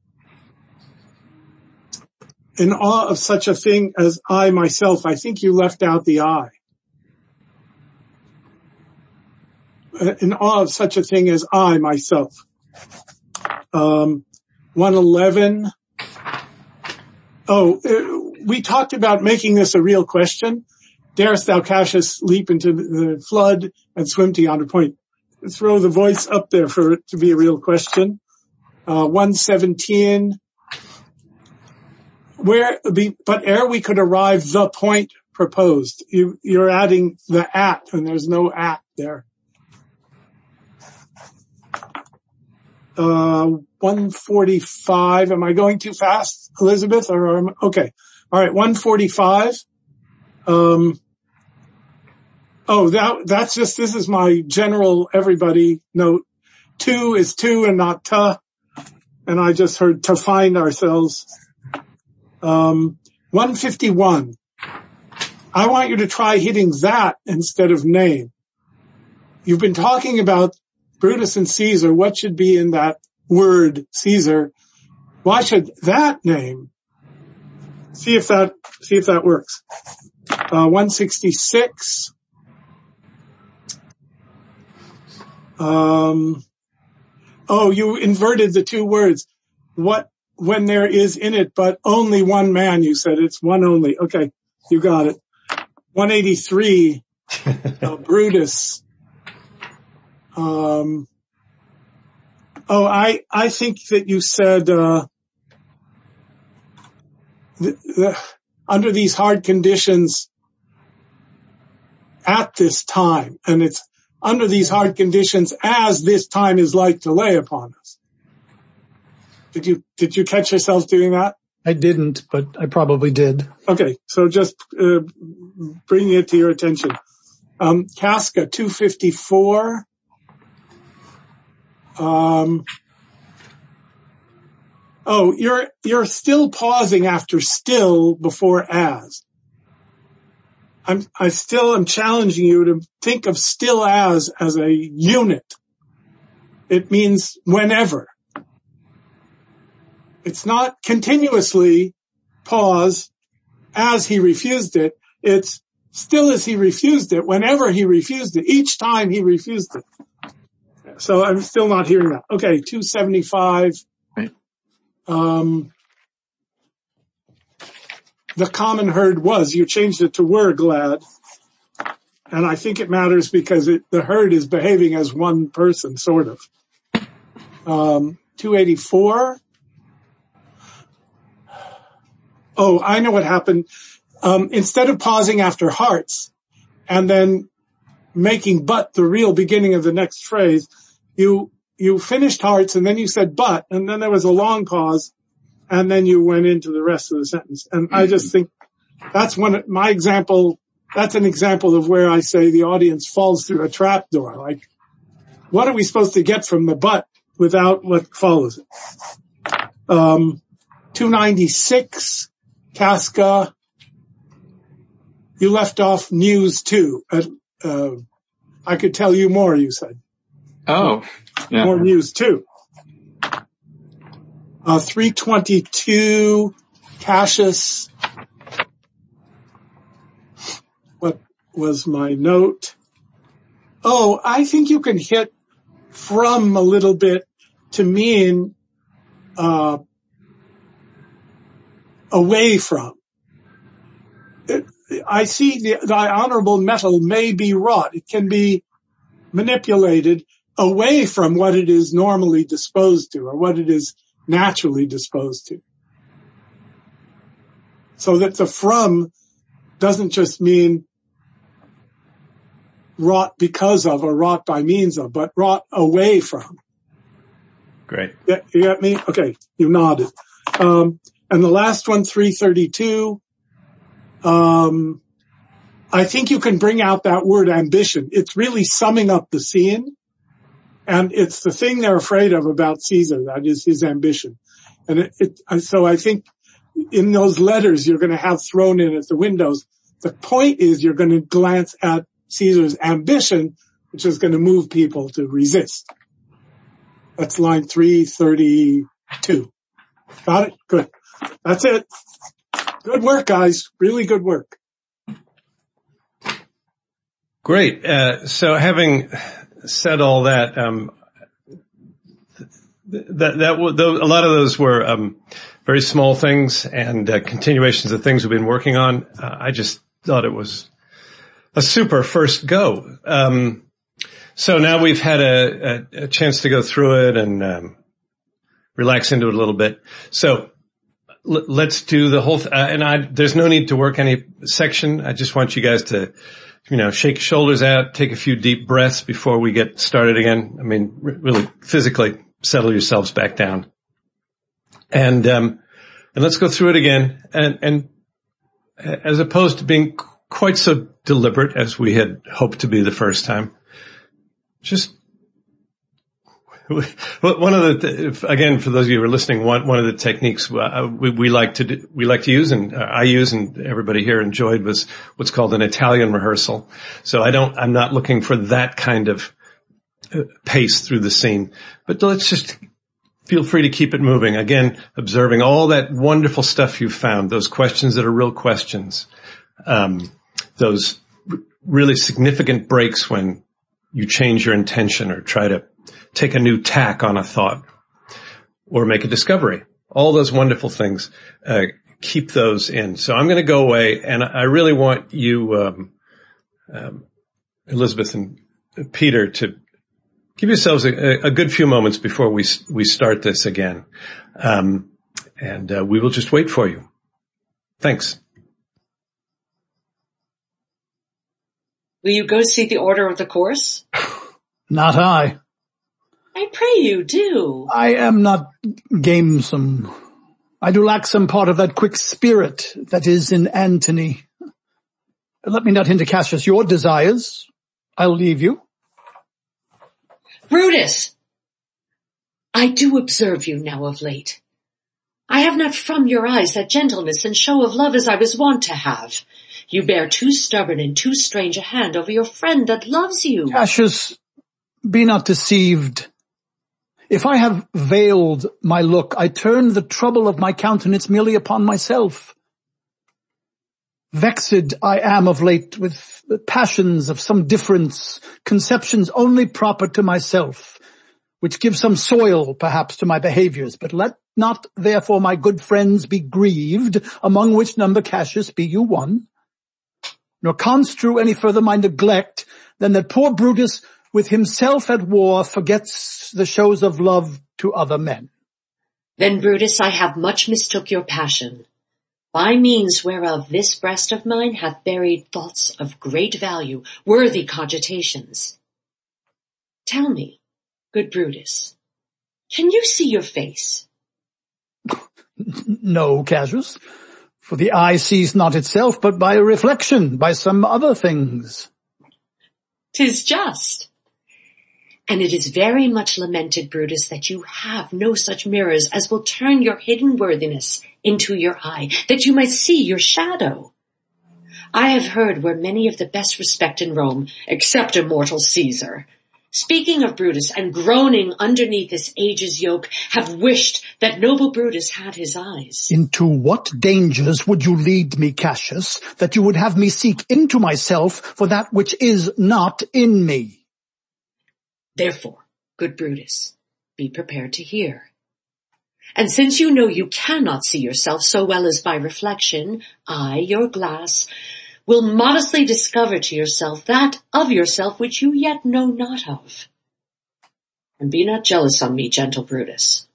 In awe of such a thing as I myself, I think you left out the I. In awe of such a thing as I myself. 111. We talked about making this a real question. Darest thou, Cassius, leap into the flood and swim to yonder point? Throw the voice up there for it to be a real question. 117. But ere we could arrive the point proposed, you're adding the at, and there's no at there. 145. Am I going too fast, Elizabeth? Okay. All right. 145. This is my general everybody note. Two is two and not ta. And I just heard to find ourselves. 151. I want you to try hitting that instead of name. You've been talking about Brutus and Caesar. What should be in that word Caesar? Why should that name? See if that works. 166. You inverted the two words. What when there is in it but only one man, you said. It's one only. Okay, you got it. 183, Brutus. I think that you said, under these hard conditions at this time, and it's under these hard conditions as this time is like to lay upon us. Did you catch yourself doing that? I didn't, but I probably did. Okay, so just bringing it to your attention. Casca 254. You're still pausing after still before as. I'm challenging you to think of still as a unit. It means whenever. It's not continuously pause as he refused it. It's still as he refused it, whenever he refused it, each time he refused it. So I'm still not hearing that. Okay, 275. Right. The common herd was. You changed it to were glad. And I think it matters because the herd is behaving as one person, sort of. 284. Oh, I know what happened. Instead of pausing after hearts and then making but the real beginning of the next phrase, you finished hearts and then you said but, and then there was a long pause and then you went into the rest of the sentence. And I just think that's that's an example of where I say the audience falls through a trap door. Like, what are we supposed to get from the but without what follows it? 296, Casca, you left off news too. I could tell you more, you said. Oh. Yeah. More news too. 322, Cassius. What was my note? Oh, I think you can hit from a little bit to mean, away from. I see thy honorable metal may be wrought. It can be manipulated away from what it is normally disposed to or what it is naturally disposed to. So that the from doesn't just mean wrought because of or wrought by means of, but wrought away from. Great. You got me? Okay. You nodded. And the last one, 332, I think you can bring out that word ambition. It's really summing up the scene, and it's the thing they're afraid of about Caesar, that is his ambition. And so I think in those letters you're going to have thrown in at the windows, the point is you're going to glance at Caesar's ambition, which is going to move people to resist. That's line 332. Got it? Good. That's it. Good work, guys. Really good work. Great. So having said all that, a lot of those were very small things and continuations of things we've been working on. I just thought it was a super first go. So now we've had a chance to go through it and relax into it a little bit. So let's do the whole there's no need to work any section. I just want you guys to, shake shoulders out, take a few deep breaths before we get started again. I mean, really physically settle yourselves back down. And let's go through it again. And as opposed to being quite so deliberate as we had hoped to be the first time, just one of the, again, for those of you who are listening, one of the techniques we like to use, and I use, and everybody here enjoyed, was what's called an Italian rehearsal. So I'm not looking for that kind of pace through the scene, but let's just feel free to keep it moving. Again, observing all that wonderful stuff you've found, those questions that are real questions, those really significant breaks when you change your intention or try to take a new tack on a thought or make a discovery all those wonderful things. Keep those in. So I'm going to go away, and I really want you, Elizabeth and Peter, to give yourselves a good few moments before we start this again. And we will just wait for you. Thanks. Will you go see the order of the course? Not I. I pray you do. I am not gamesome. I do lack some part of that quick spirit that is in Antony. Let me not hinder, Cassius, your desires. I'll leave you. Brutus, I do observe you now of late. I have not from your eyes that gentleness and show of love as I was wont to have. You bear too stubborn and too strange a hand over your friend that loves you. Cassius, be not deceived. If I have veiled my look, I turn the trouble of my countenance merely upon myself. Vexed I am of late with passions of some difference, conceptions only proper to myself, which give some soil, perhaps, to my behaviors. But let not, therefore, my good friends be grieved, among which number, Cassius, be you one, nor construe any further my neglect than that poor Brutus, with himself at war, forgets the shows of love to other men. Then, Brutus, I have much mistook your passion, by means whereof this breast of mine hath buried thoughts of great value, worthy cogitations. Tell me, good Brutus, can you see your face? No, Cassius, for the eye sees not itself, but by reflection, by some other things. 'Tis just. And it is very much lamented, Brutus, that you have no such mirrors as will turn your hidden worthiness into your eye, that you might see your shadow. I have heard where many of the best respect in Rome, except immortal Caesar, speaking of Brutus and groaning underneath this age's yoke, have wished that noble Brutus had his eyes. Into what dangers would you lead me, Cassius, that you would have me seek into myself for that which is not in me? Therefore, good Brutus, be prepared to hear. And since you know you cannot see yourself so well as by reflection, I, your glass, will modestly discover to yourself that of yourself which you yet know not of. And be not jealous on me, gentle Brutus.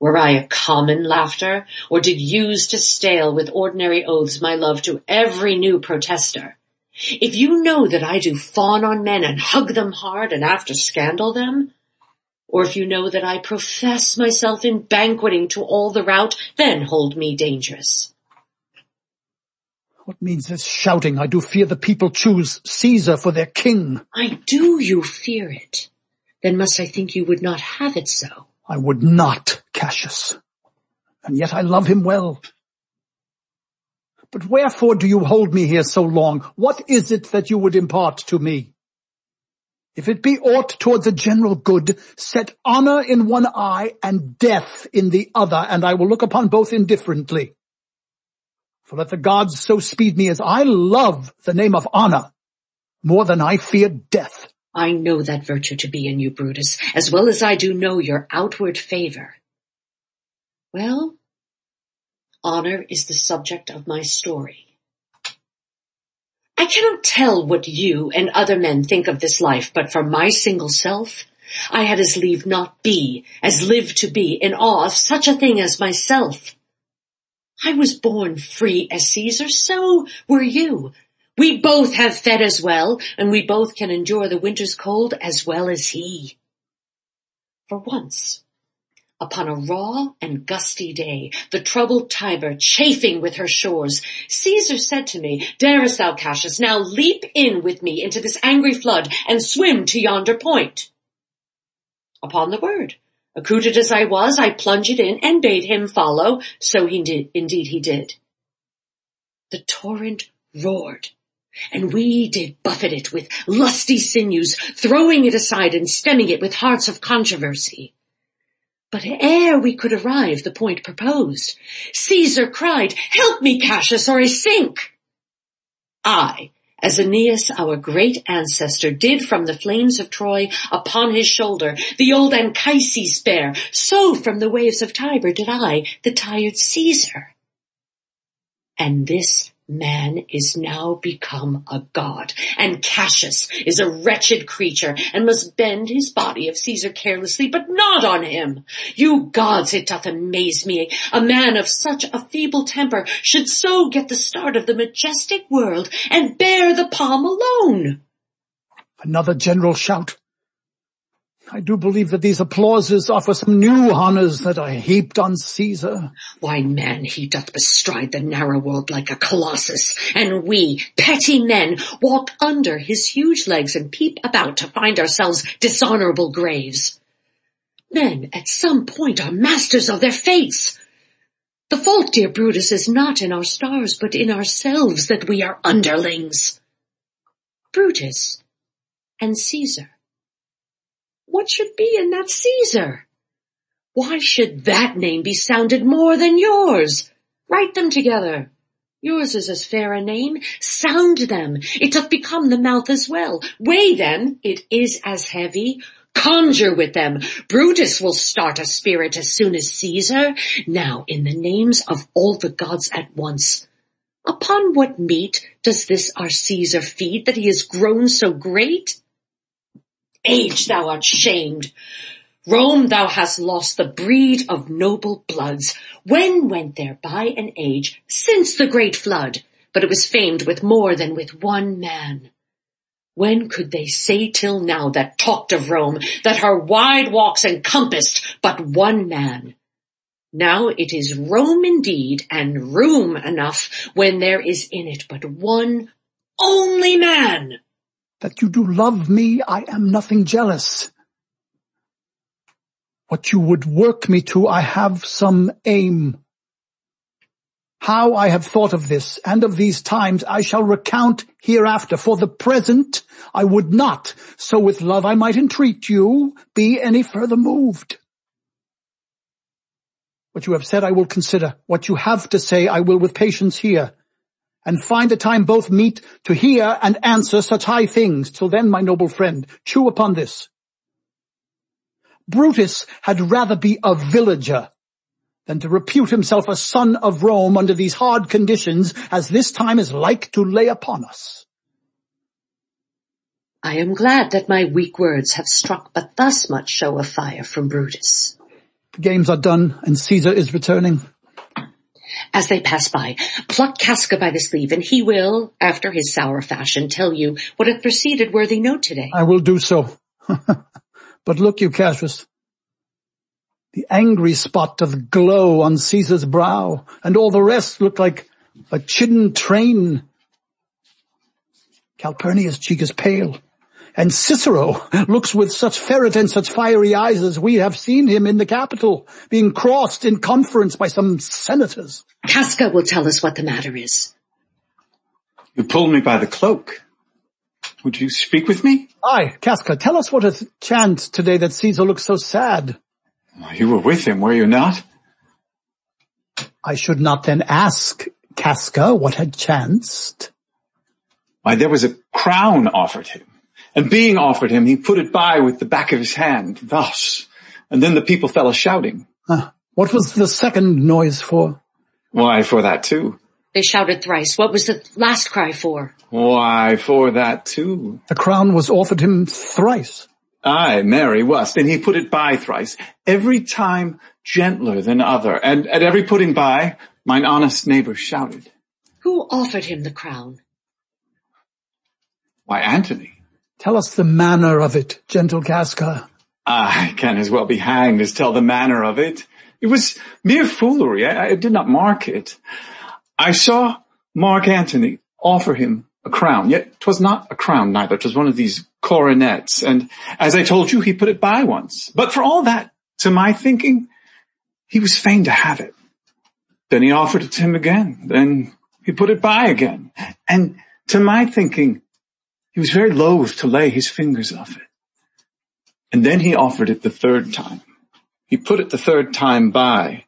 Were I a common laughter, or did use to stale with ordinary oaths my love to every new protester, if you know that I do fawn on men and hug them hard and after scandal them, or if you know that I profess myself in banqueting to all the rout, then hold me dangerous. What means this shouting? I do fear the people choose Caesar for their king. I do you fear it? Then must I think you would not have it so? I would not, Cassius, and yet I love him well. But wherefore do you hold me here so long? What is it that you would impart to me? If it be aught towards a general good, set honor in one eye and death in the other, and I will look upon both indifferently. For let the gods so speed me as I love the name of honor more than I fear death. I know that virtue to be in you, Brutus, as well as I do know your outward favor. Well, honor is the subject of my story. I cannot tell what you and other men think of this life, but for my single self, I had as lieve not be, as live to be, in awe of such a thing as myself. I was born free as Caesar, so were you. We both have fed as well, and we both can endure the winter's cold as well as he. For once, upon a raw and gusty day, the troubled Tiber chafing with her shores, Caesar said to me, "Darest thou, Cassius, now leap in with me into this angry flood and swim to yonder point?" Upon the word, accoutred as I was, I plunged in and bade him follow, so he did, indeed he did. The torrent roared, and we did buffet it with lusty sinews, throwing it aside and stemming it with hearts of controversy. But ere we could arrive the point proposed, Caesar cried, "Help me, Cassius, or I sink!" I, as Aeneas, our great ancestor, did from the flames of Troy upon his shoulder the old Anchises bear, so from the waves of Tiber did I, the tired Caesar. And this man is now become a god, and Cassius is a wretched creature, and must bend his body of Caesar carelessly, but not on him. You gods, it doth amaze me, a man of such a feeble temper should so get the start of the majestic world, and bear the palm alone. Another general shout. I do believe that these applauses offer some new honors that are heaped on Caesar. Why, man, he doth bestride the narrow world like a colossus, and we, petty men, walk under his huge legs and peep about to find ourselves dishonorable graves. Men at some point are masters of their fates. The fault, dear Brutus, is not in our stars, but in ourselves that we are underlings. Brutus and Caesar. What should be in that Caesar? Why should that name be sounded more than yours? Write them together. Yours is as fair a name. Sound them. It doth become the mouth as well. Weigh them. It is as heavy. Conjure with them. Brutus will start a spirit as soon as Caesar. Now, in the names of all the gods at once, upon what meat does this our Caesar feed that he has grown so great? Age thou art shamed. Rome, thou hast lost the breed of noble bloods. When went there by an age since the great flood? But it was famed with more than with one man. When could they say till now that talked of Rome, that her wide walks encompassed but one man? Now it is Rome indeed, and room enough when there is in it but one only man. That you do love me, I am nothing jealous. What you would work me to, I have some aim. How I have thought of this, and of these times, I shall recount hereafter. For the present, I would not, so with love I might entreat you, be any further moved. What you have said I will consider, what you have to say I will with patience hear, and find a time both meet to hear and answer such high things. Till then, my noble friend, chew upon this. Brutus had rather be a villager than to repute himself a son of Rome under these hard conditions, as this time is like to lay upon us. I am glad that my weak words have struck but thus much show of fire from Brutus. The games are done, and Caesar is returning. As they pass by, pluck Casca by the sleeve, and he will, after his sour fashion, tell you what hath preceded worthy note today. I will do so. But look you, Cassius, the angry spot doth glow on Caesar's brow, and all the rest look like a chidden train. Calpurnia's cheek is pale, and Cicero looks with such ferret and such fiery eyes as we have seen him in the Capitol, being crossed in conference by some senators. Casca will tell us what the matter is. You pulled me by the cloak. Would you speak with me? Aye, Casca, tell us what hath chanced today that Caesar looks so sad. You were with him, were you not? I should not then ask, Casca, what had chanced. Why, there was a crown offered him. And being offered him, he put it by with the back of his hand, thus. And then the people fell a-shouting. What was the second noise for? Why, for that too. They shouted thrice. What was the last cry for? Why, for that too. The crown was offered him thrice. Aye, Mary was. Then he put it by thrice, every time gentler than other. And at every putting by, mine honest neighbor shouted. Who offered him the crown? Why, Antony. Tell us the manner of it, gentle Casca. I can as well be hanged as tell the manner of it. It was mere foolery. I did not mark it. I saw Mark Antony offer him a crown, yet 'twas not a crown neither. 'Twas one of these coronets, and as I told you, he put it by once. But for all that, to my thinking, he was fain to have it. Then he offered it to him again. Then he put it by again. And to my thinking, he was very loath to lay his fingers off it. And then he offered it the third time. He put it the third time by.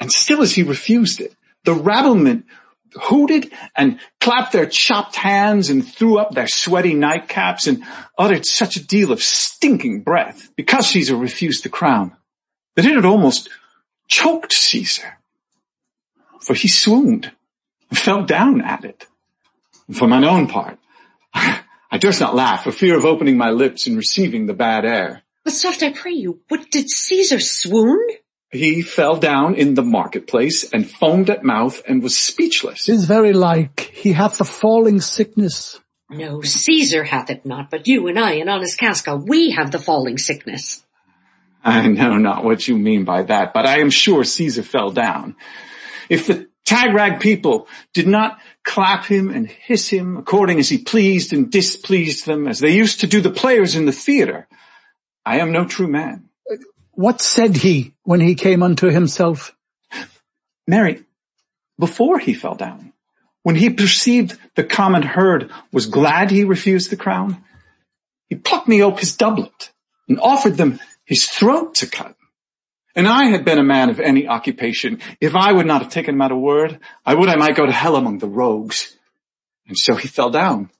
And still as he refused it, the rabblement hooted and clapped their chopped hands and threw up their sweaty nightcaps and uttered such a deal of stinking breath because Caesar refused the crown that it had almost choked Caesar, for he swooned and fell down at it. And for mine own part, I durst not laugh for fear of opening my lips and receiving the bad air. But soft, I pray you, what did Caesar swoon? He fell down in the marketplace and foamed at mouth and was speechless. Tis very like he hath a falling sickness. No, Caesar hath it not, but you and I and honest Casca, we have the falling sickness. I know not what you mean by that, but I am sure Caesar fell down. If the Tagrag people did not clap him and hiss him according as he pleased and displeased them, as they used to do the players in the theater, I am no true man. What said he when he came unto himself? Mary, before he fell down, when he perceived the common herd was glad he refused the crown, he plucked me up his doublet and offered them his throat to cut. And I had been a man of any occupation. If I would not have taken him at a word, I might go to hell among the rogues. And so he fell down.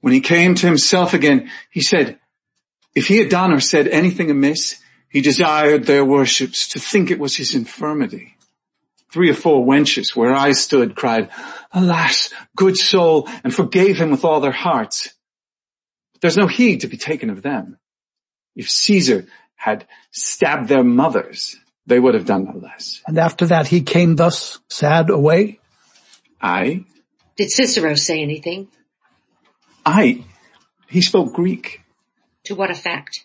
When he came to himself again, he said, if he had done or said anything amiss, he desired their worships to think it was his infirmity. 3 or 4 wenches where I stood cried, alas, good soul, and forgave him with all their hearts. But there's no heed to be taken of them. If Caesar had stabbed their mothers, they would have done no less. And after that he came thus sad away? Aye. Did Cicero say anything? Aye. He spoke Greek. To what effect?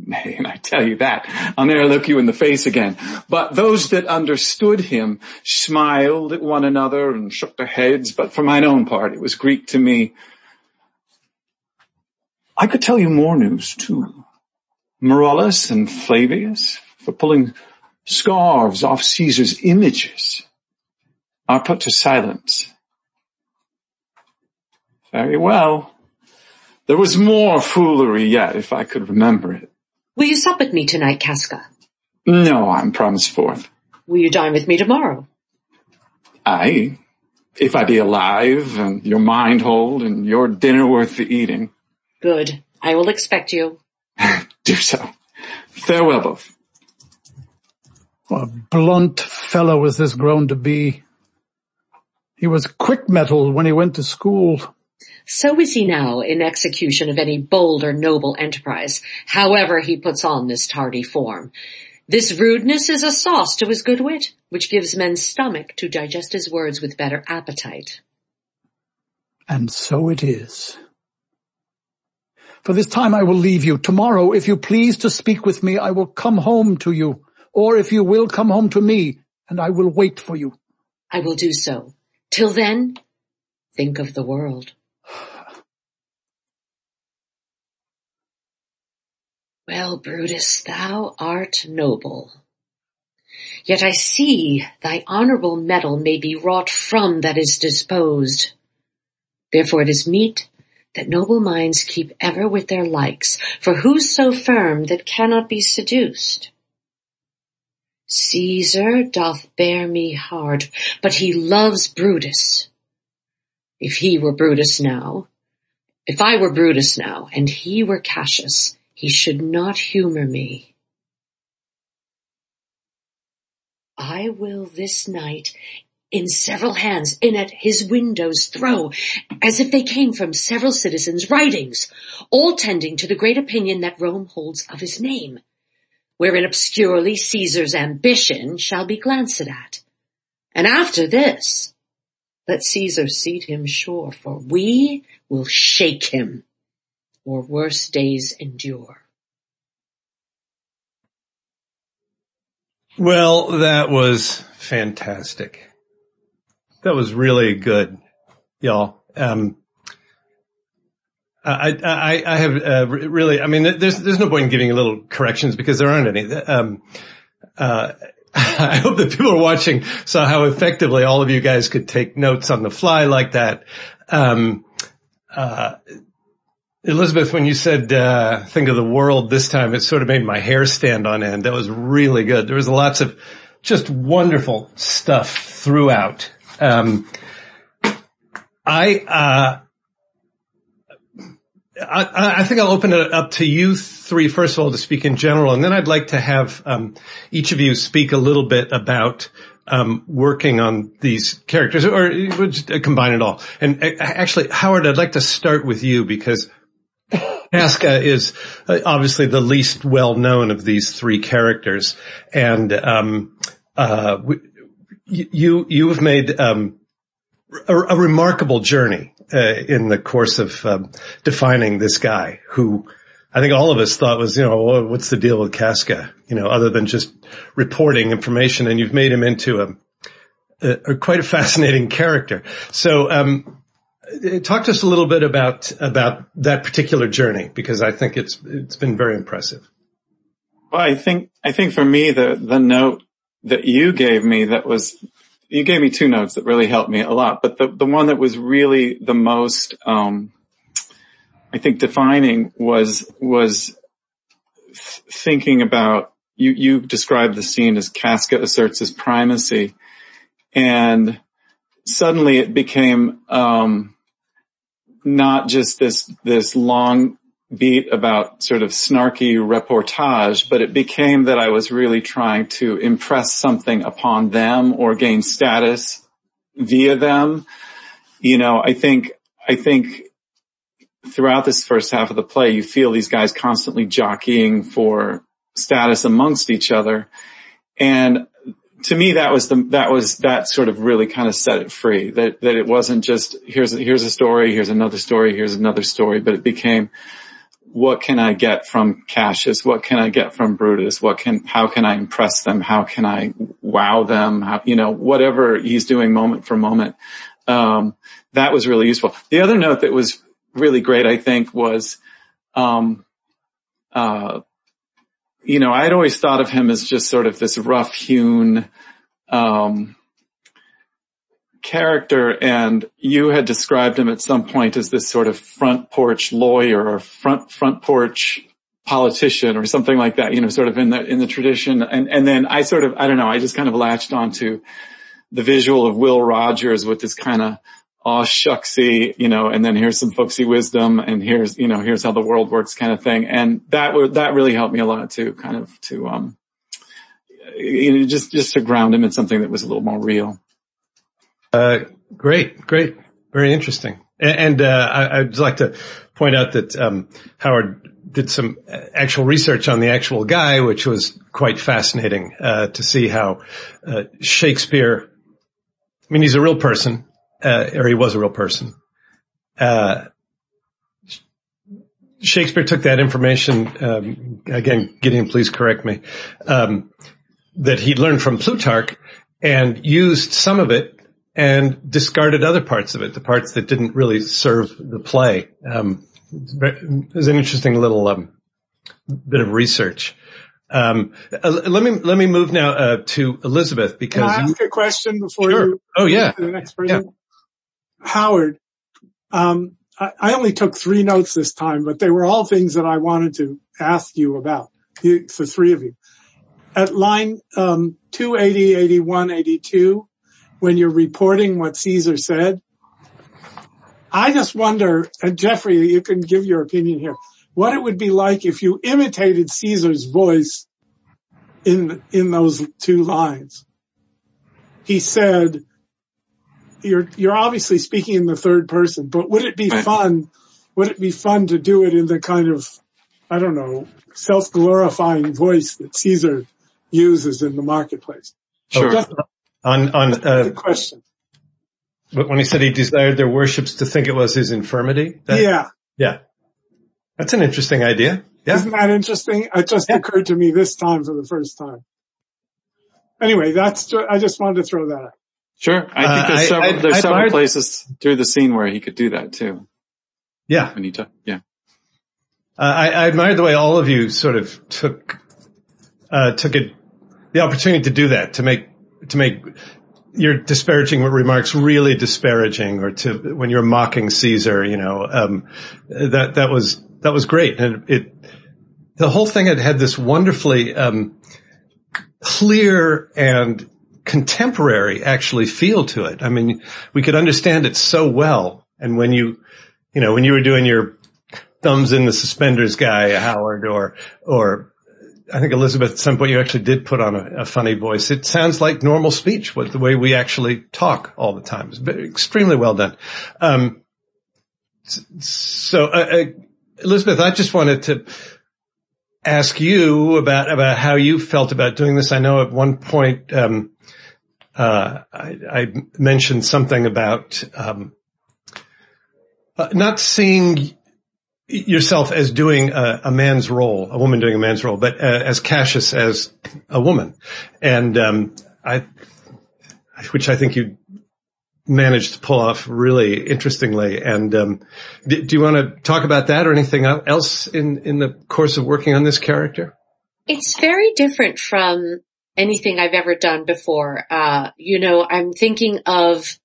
Nay, and I tell you that, I'll ne'er look you in the face again. But those that understood him smiled at one another and shook their heads, but for mine own part it was Greek to me. I could tell you more news, too. Marullus and Flavius, for pulling scarves off Caesar's images, are put to silence. Very well. There was more foolery yet, if I could remember it. Will you sup with me tonight, Casca? No, I'm promised forth. Will you dine with me tomorrow? Aye, if I be alive, and your mind hold, and your dinner worth the eating. Good. I will expect you. Do so. Farewell, both. What a blunt fellow is this grown to be. He was quick-mettled when he went to school. So is he now in execution of any bold or noble enterprise, however he puts on this tardy form. This rudeness is a sauce to his good wit, which gives men's stomach to digest his words with better appetite. And so it is. For this time I will leave you. Tomorrow, if you please to speak with me, I will come home to you, or if you will come home to me, and I will wait for you. I will do so. Till then, think of the world. Well, Brutus, thou art noble. Yet I see thy honorable metal may be wrought from that is disposed. Therefore it is meet that noble minds keep ever with their likes, for who's so firm that cannot be seduced? Caesar doth bear me hard, but he loves Brutus. If I were Brutus now, and he were Cassius, he should not humor me. I will this night in several hands, in at his windows throw, as if they came from several citizens' writings, all tending to the great opinion that Rome holds of his name, wherein obscurely Caesar's ambition shall be glanced at. And after this, let Caesar seat him sure, for we will shake him, or worse days endure. Well, that was fantastic. That was really good, y'all. I have really. I mean, there's no point in giving little corrections because there aren't any. I hope that people are watching saw how effectively all of you guys could take notes on the fly like that. Elizabeth, when you said "think of the world" this time, it sort of made my hair stand on end. That was really good. There was lots of just wonderful stuff throughout. I think I'll open it up to you three, first of all, to speak in general, and then I'd like to have each of you speak a little bit about working on these characters, or we'll just combine it all. And actually, Howard, I'd like to start with you because Casca is obviously the least well-known of these three characters, and you have made a remarkable journey in the course of defining this guy who I think all of us thought was, you know, what's the deal with Casca, you know, other than just reporting information, and you've made him into a quite a fascinating character. So talk to us a little bit about that particular journey, because I think it's been very impressive. Well, I think for me, the note that you gave me you gave me two notes that really helped me a lot, but the one that was really the most, I think defining was thinking about, you described the scene as Casca asserts his primacy, and suddenly it became, not just this long beat about sort of snarky reportage, but it became that I was really trying to impress something upon them or gain status via them. You know, I think throughout this first half of the play, you feel these guys constantly jockeying for status amongst each other. And to me, that sort of really kind of set it free, that it wasn't just here's a story, here's another story, here's another story, but it became, what can I get from Cassius? What can I get from Brutus? How can I impress them? How can I wow them? How, you know, whatever he's doing moment for moment. That was really useful. The other note that was really great, I think, was, you know, I'd always thought of him as just sort of this rough hewn, character, and you had described him at some point as this sort of front porch lawyer or front porch politician or something like that, you know, sort of in the tradition. And then I sort of, I don't know, I just kind of latched onto the visual of Will Rogers with this kind of, aw shucksy, you know, and then here's some folksy wisdom, and here's, you know, here's how the world works kind of thing. And that really helped me a lot to kind of, to, you know, just to ground him in something that was a little more real. Great. Very interesting. And I'd like to point out that, Howard did some actual research on the actual guy, which was quite fascinating, to see how, Shakespeare, I mean, he's a real person, or he was a real person. Shakespeare took that information, again, Gideon, please correct me, that he'd learned from Plutarch and used some of it, and discarded other parts of it, the parts that didn't really serve the play. It was an interesting little bit of research. Let me move now to Elizabeth, because can I ask a question before sure. you oh yeah to the next person? Yeah. Howard, I only took three notes this time, but they were all things that I wanted to ask you about, the three of you. At line 280, 81, 82, when you're reporting what Caesar said, I just wonder, and Geoffrey, you can give your opinion here, what it would be like if you imitated Caesar's voice in those two lines. He said, you're obviously speaking in the third person, but would it be fun? Would it be fun to do it in the kind of, I don't know, self-glorifying voice that Caesar uses in the marketplace? Sure. Good question. When he said he desired their worships to think it was his infirmity? Yeah. That's an interesting idea. Yeah. Isn't that interesting? It just occurred to me this time for the first time. Anyway, I just wanted to throw that out. Sure. I think there's several places through the scene where he could do that too. Yeah. When he yeah. I admired the way all of you sort of took the opportunity to do that, to make your disparaging remarks really disparaging, or to, when you're mocking Caesar, you know, that was great. And the whole thing had this wonderfully, clear and contemporary actually feel to it. I mean, we could understand it so well And when you were doing your thumbs in the suspenders guy, Howard, or I think Elizabeth, at some point you actually did put on a funny voice. It sounds like normal speech, with the way we actually talk all the time. It's extremely well done. So, Elizabeth, I just wanted to ask you about how you felt about doing this. I know at one point, I mentioned something about, not seeing yourself as doing a man's role, a woman doing a man's role, but as Cassius as a woman. And, which I think you managed to pull off really interestingly. And, do you want to talk about that or anything else in the course of working on this character? It's very different from anything I've ever done before. I'm thinking of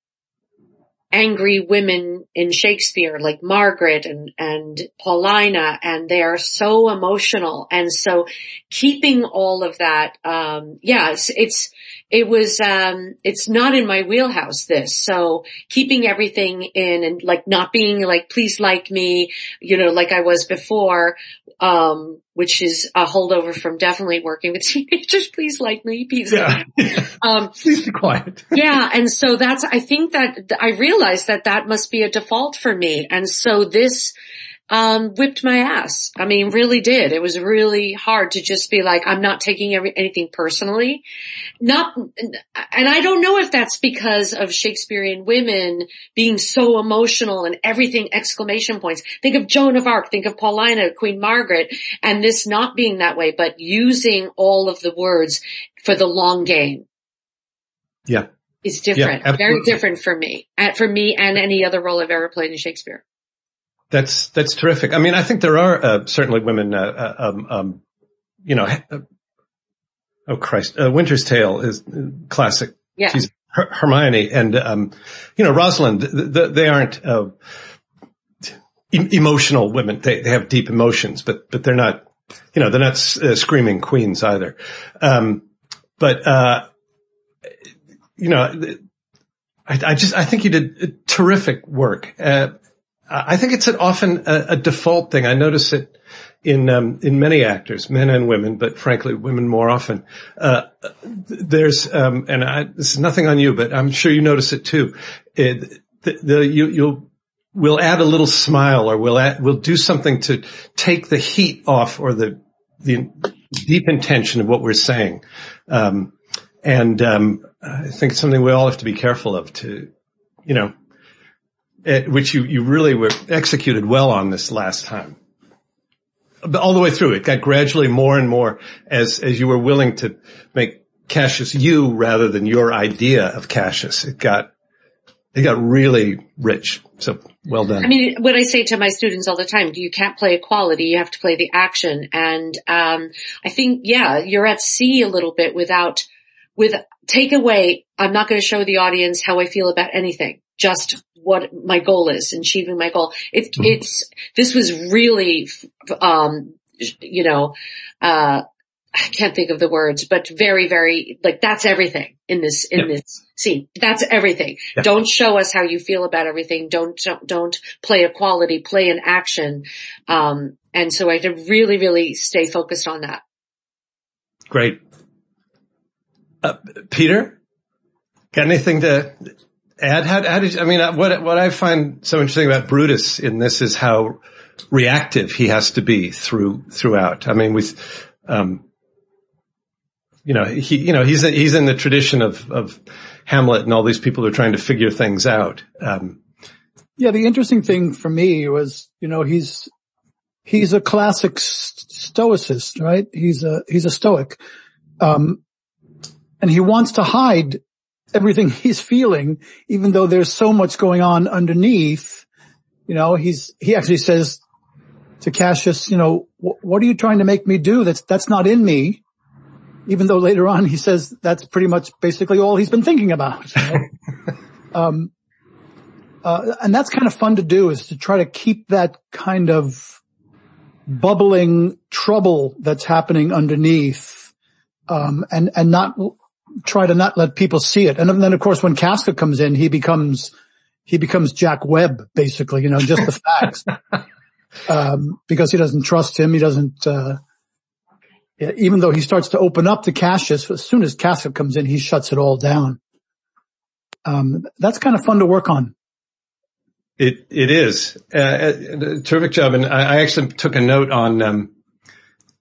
angry women in Shakespeare, like Margaret and Paulina, and they are so emotional. And so keeping all of that, it's not in my wheelhouse, this. So keeping everything in and like not being like, please like me, like I was before, which is a holdover from definitely working with teenagers. Please like me, please. Yeah. Like me. Please be quiet. Yeah. And so I think that I realized that must be a default for me. And so this, whipped my ass. I mean, really did. It was really hard to just be like, I'm not taking anything personally. And I don't know if that's because of Shakespearean women being so emotional and everything exclamation points. Think of Joan of Arc, think of Paulina, Queen Margaret, and this not being that way, but using all of the words for the long game. Yeah. It's different. Yeah, very different for me and any other role I've ever played in Shakespeare. That's terrific. I mean, I think there are certainly women. Oh Christ, Winter's Tale is classic. Yeah, she's Hermione, and Rosalind. They aren't emotional women. They have deep emotions, but they're not. They're not screaming queens either. I think you did terrific work. I think it's often a default thing. I notice it in many actors, men and women, but frankly, women more often. This is nothing on you, but I'm sure you notice it too. We'll add a little smile, or we'll do something to take the heat off, or the deep intention of what we're saying. I think it's something we all have to be careful of to. Which you really were executed well on this last time. But all the way through, it got gradually more and more as you were willing to make Cassius you rather than your idea of Cassius. It got really rich. So well done. I mean, what I say to my students all the time, you can't play equality. You have to play the action. And, I think, you're at sea a little bit with take away. I'm not going to show the audience how I feel about anything. Just what my goal is, achieving my goal. This was really, I can't think of the words, but very, very, like, that's everything in this scene. That's everything. Yeah. Don't show us how you feel about everything. Don't play equality, play an action. And so I had to really, really stay focused on that. Great. Peter, got anything to add? What I find so interesting about Brutus in this is how reactive he has to be throughout. I mean, he's in the tradition of Hamlet and all these people who are trying to figure things out. The interesting thing for me was, he's a classic stoicist, right? He's a Stoic, and he wants to hide everything he's feeling, even though there's so much going on underneath. He actually says to Cassius, what are you trying to make me do? That's not in me. Even though later on he says that's pretty much basically all he's been thinking about. And that's kind of fun to do, is to try to keep that kind of bubbling trouble that's happening underneath, and not try to let people see it. And then, of course, when Casca comes in, he becomes he becomes Jack Webb, basically, you know, just the facts. Because he doesn't trust him. He doesn't, even though he starts to open up to Cassius, as soon as Casca comes in, he shuts it all down. That's kind of fun to work on. It is. A terrific job. And I actually took a note on,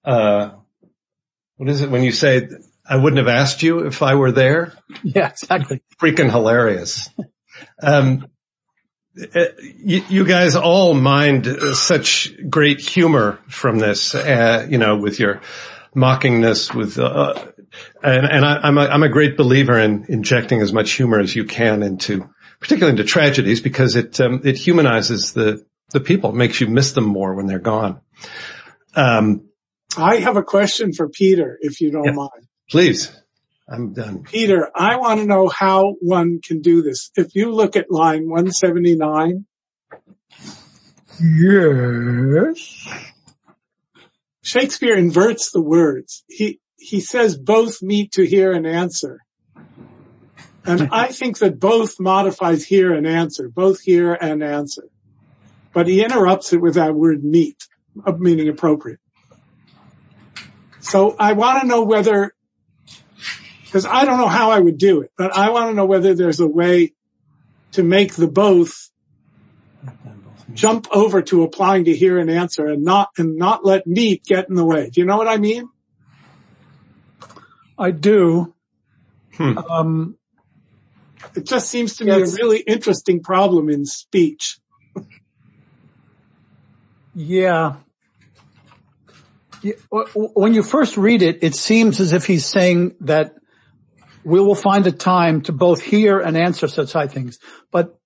what is it when you say, I wouldn't have asked you if I were there? Yeah, exactly. Freaking hilarious. You guys all mined such great humor from this, you know, with your mockingness, with, and I'm a great believer in injecting as much humor as you can into, particularly into tragedies, because it humanizes the people, makes you miss them more when they're gone. I have a question for Peter, if you don't mind. Please. I'm done. Peter, I want to know how one can do this. If you look at line 179. Yes. Shakespeare inverts the words. He says both meet to hear and answer. And I think that both modifies hear and answer, both hear and answer. But he interrupts it with that word meet, meaning appropriate. So I want to know whether, because I don't know how I would do it, but I want to know whether there's a way to make the both jump over to applying to hear and answer and not let meet get in the way. Do you know what I mean? I do. It just seems to me a really interesting problem in speech. Yeah. When you first read it, it seems as if he's saying that we will find a time to both hear and answer such high things. But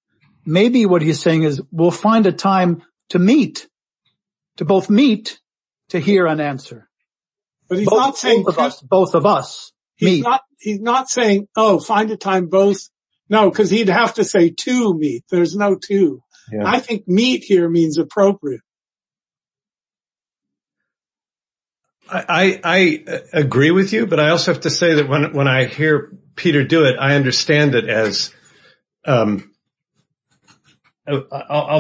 maybe what he's saying is we'll find a time to meet, to both meet, to hear and answer. But he's not saying both of us. He's not saying, oh, find a time both. No, because he'd have to say to meet. There's no to. Yeah. I think meet here means appropriate. I agree with you, but I also have to say that when I hear Peter do it, I understand it as, I'll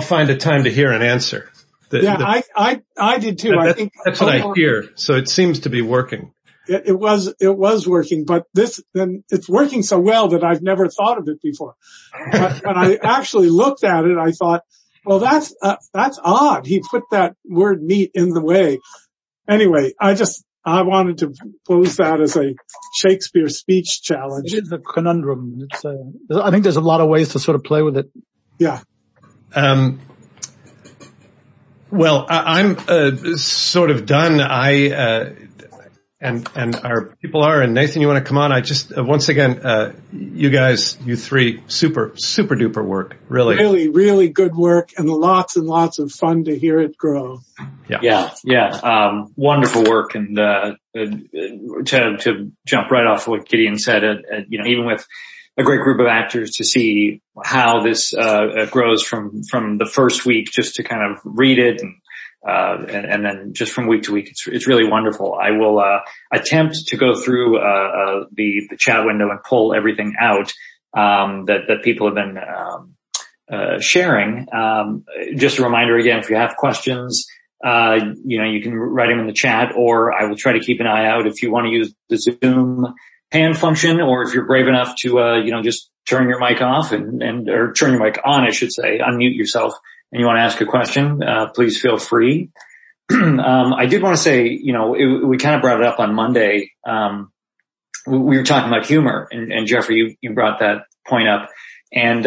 find a time to hear an answer. I did too. I think that's what I hear. So it seems to be working. It was working, but it's working so well that I've never thought of it before. But when I actually looked at it, I thought, well, that's odd. He put that word meat in the way. Anyway, I wanted to pose that as a Shakespeare speech challenge. It's a conundrum. I think there's a lot of ways to sort of play with it. Yeah. Well, I'm sort of done. And our people are, and Nathan, you want to come on? I just, once again, you three, super duper work. Really good work, and lots of fun to hear it grow. Yeah. Wonderful work. And, to jump right off what Gideon said, you know, even with a great group of actors, to see how this, grows from the first week, just to kind of read it and then just from week to week, it's really wonderful. I will attempt to go through the chat window and pull everything out that people have been sharing. Just a reminder again, if you have questions, you know, you can write them in the chat, or I will try to keep an eye out if you want to use the Zoom hand function, or if you're brave enough to you know, just turn your mic off or turn your mic on, I should say, unmute yourself, and you want to ask a question, please feel free. I did want to say, you know, we kind of brought it up on Monday. We were talking about humor, and Geoffrey, you brought that point up. And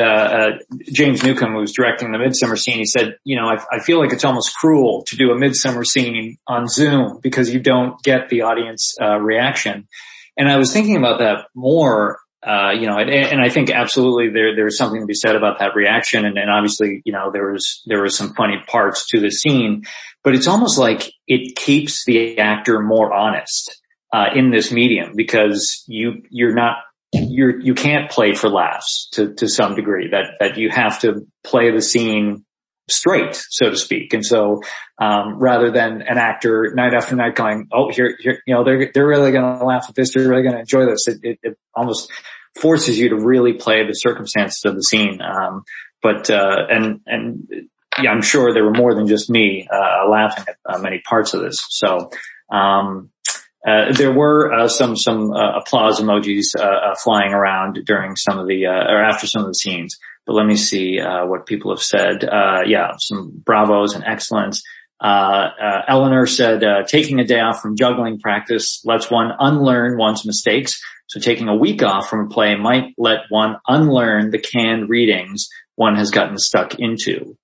James Newcomb, who was directing the Midsummer scene, he said, you know, I feel like it's almost cruel to do a Midsummer scene on Zoom because you don't get the audience reaction. And I was thinking about that more. You know, and I think absolutely there's something to be said about that reaction. And obviously, you know, there was some funny parts to the scene, but it's almost like it keeps the actor more honest, in this medium, because you can't play for laughs to some degree, that you have to play the scene straight, so to speak. And so, rather than an actor night after night going, oh, here, you know, they're really going to laugh at this. They're really going to enjoy this. It almost forces you to really play the circumstances of the scene. But and yeah, I'm sure there were more than just me laughing at many parts of this. So there were some applause emojis flying around during some of the or after some of the scenes. But let me see what people have said. Yeah, some bravos and excellence. Eleanor said, taking a day off from juggling practice lets one unlearn one's mistakes. So taking a week off from a play might let one unlearn the canned readings one has gotten stuck into.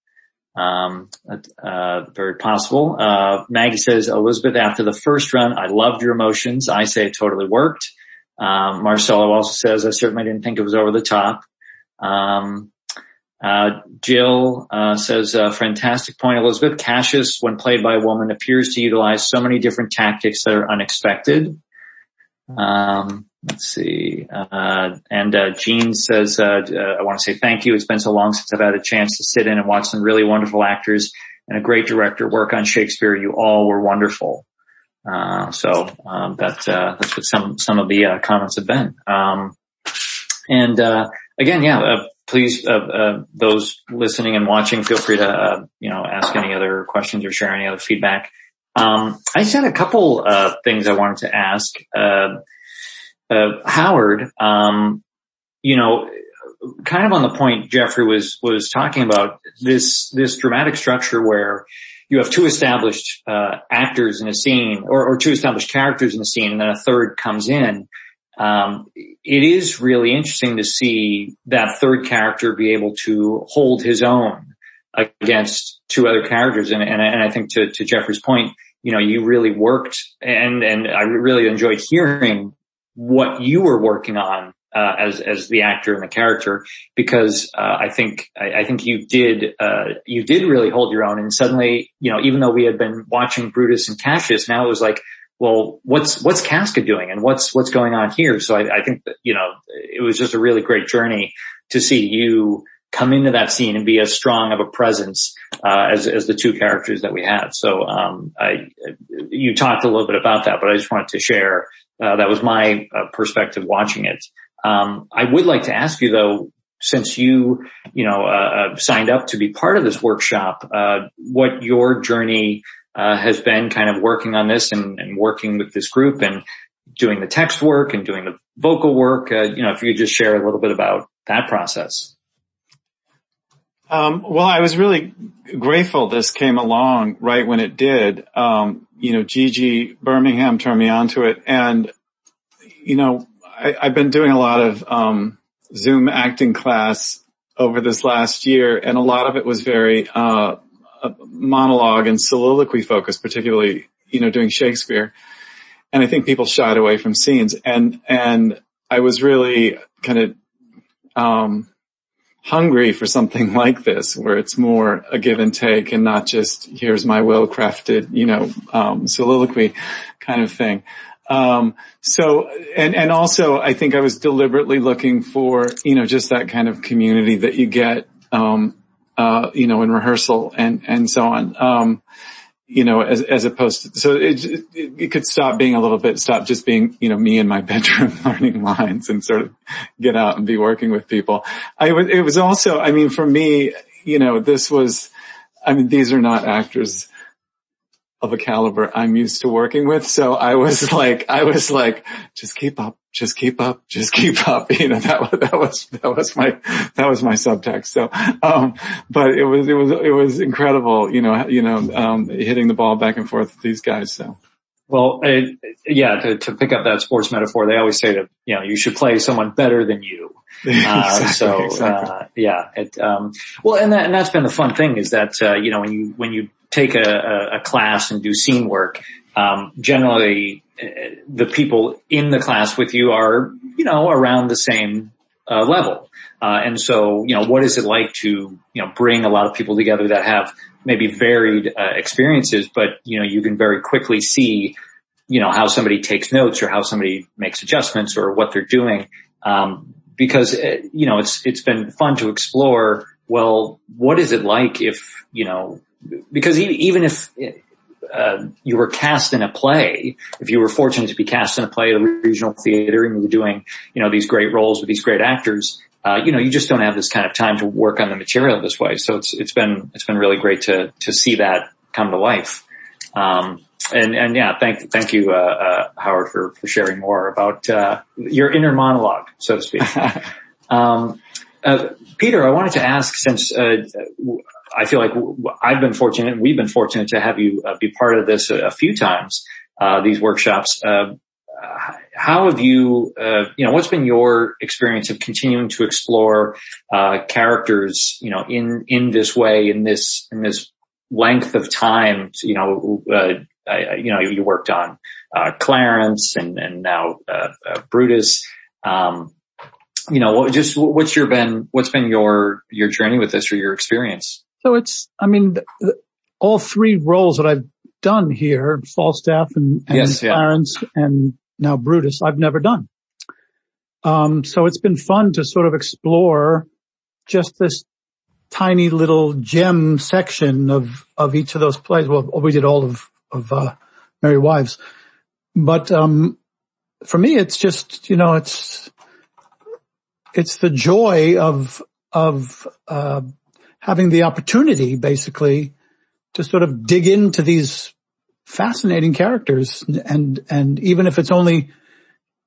Very possible. Maggie says, Elizabeth, after the first run, I loved your emotions. I say it totally worked. Marcelo also says, I certainly didn't think it was over the top. Jill says, fantastic point, Elizabeth. Cassius, when played by a woman, appears to utilize so many different tactics that are unexpected. Let's see. Jean says, I want to say thank you. It's been so long since I've had a chance to sit in and watch some really wonderful actors and a great director work on Shakespeare. You all were wonderful. That's what some of the comments have been. Again, yeah, please, those listening and watching, feel free to, ask any other questions or share any other feedback. I just had a couple, things I wanted to ask. Howard, kind of on the point Geoffrey was talking about, this dramatic structure where you have two established, actors in a scene or two established characters in a scene and then a third comes in. It is really interesting to see that third character be able to hold his own against two other characters. And I think to Geoffrey's point, you really worked and I really enjoyed hearing what you were working on, as the actor and the character, because, I think you did really hold your own. And suddenly, even though we had been watching Brutus and Cassius, now it was like, well, what's Casca doing and what's going on here? So I think that, it was just a really great journey to see you come into that scene and be as strong of a presence, as the two characters that we had. So, you talked a little bit about that, but I just wanted to share, that was my perspective watching it. I would like to ask you though, since you signed up to be part of this workshop, what your journey has been kind of working on this and working with this group and doing the text work and doing the vocal work. If you could just share a little bit about that process. Well, I was really grateful this came along right when it did. Gigi Birmingham turned me onto it, and I've been doing a lot of Zoom acting class over this last year, and a lot of it was very monologue and soliloquy focus, particularly, doing Shakespeare. And I think people shied away from scenes. And I was really kind of, hungry for something like this, where it's more a give and take and not just, here's my well-crafted, soliloquy kind of thing. So, and also I think I was deliberately looking for, just that kind of community that you get, in rehearsal and so on, as opposed to, so it could stop just being, me in my bedroom learning lines and sort of get out and be working with people. It was also, for me, these are not actors of a caliber I'm used to working with. So I was like, just keep up. That was my subtext. So, but it was incredible, hitting the ball back and forth with these guys. So, well, to pick up that sports metaphor, they always say that, you should play someone better than you. Exactly. And that's been the fun thing is that, when you take a class and do scene work, generally the people in the class with you are, around the same level. And so, what is it like to, bring a lot of people together that have maybe varied experiences, but, you can very quickly see, how somebody takes notes or how somebody makes adjustments or what they're doing. Because it's been fun to explore, well, what is it like if, because even if you were cast in a play, if you were fortunate to be cast in a play at a regional theater and you were doing, these great roles with these great actors, you just don't have this kind of time to work on the material this way. So it's been really great to see that come to life. Thank you, Howard, for sharing more about, your inner monologue, so to speak. Peter, I wanted to ask, since, I feel like I've been fortunate and we've been fortunate to have you be part of this a few times, these workshops. How have you, what's been your experience of continuing to explore, characters, in this way, in this length of time, you worked on, Clarence and now, Brutus, what's been your journey with this or your experience? So all three roles that I've done here, Falstaff and yes, Clarence and now Brutus, I've never done. So it's been fun to sort of explore just this tiny little gem section of each of those plays. Well, we did all of Merry Wives. But, for me, it's just, it's the joy of having the opportunity, basically, to sort of dig into these fascinating characters, and even if it's only,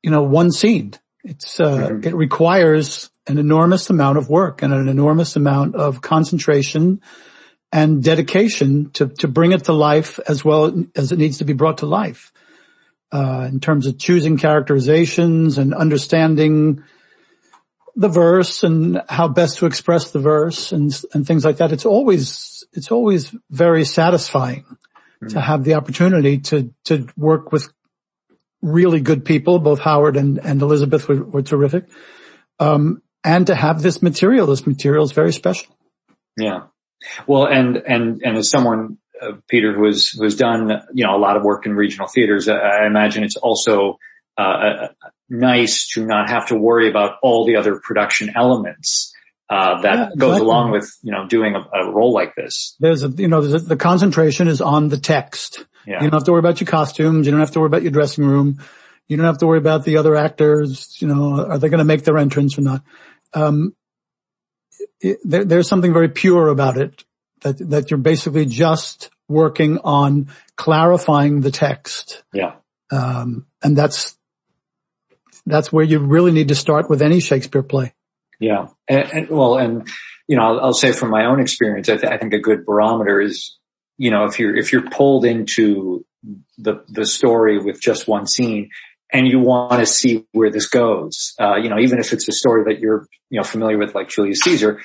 one scene, it requires an enormous amount of work and an enormous amount of concentration and dedication to bring it to life as well as it needs to be brought to life, in terms of choosing characterizations and understanding the verse and how best to express the verse and things like that. It's always very satisfying to have the opportunity to work with really good people. Both Howard and Elizabeth were terrific. And to have this material is very special. Yeah. Well, and as someone, Peter, who has done, a lot of work in regional theaters, I imagine it's also, nice to not have to worry about all the other production elements goes along with doing a role like this. There's the concentration is on the text. Yeah. You don't have to worry about your costumes. You don't have to worry about your dressing room. You don't have to worry about the other actors. Are they going to make their entrance or not? There's something very pure about it that you're basically just working on clarifying the text. Yeah, and that's where you really need to start with any Shakespeare play. Yeah. I'll say from my own experience, I think a good barometer is, if you're pulled into the story with just one scene and you want to see where this goes, even if it's a story that you're, familiar with, like Julius Caesar,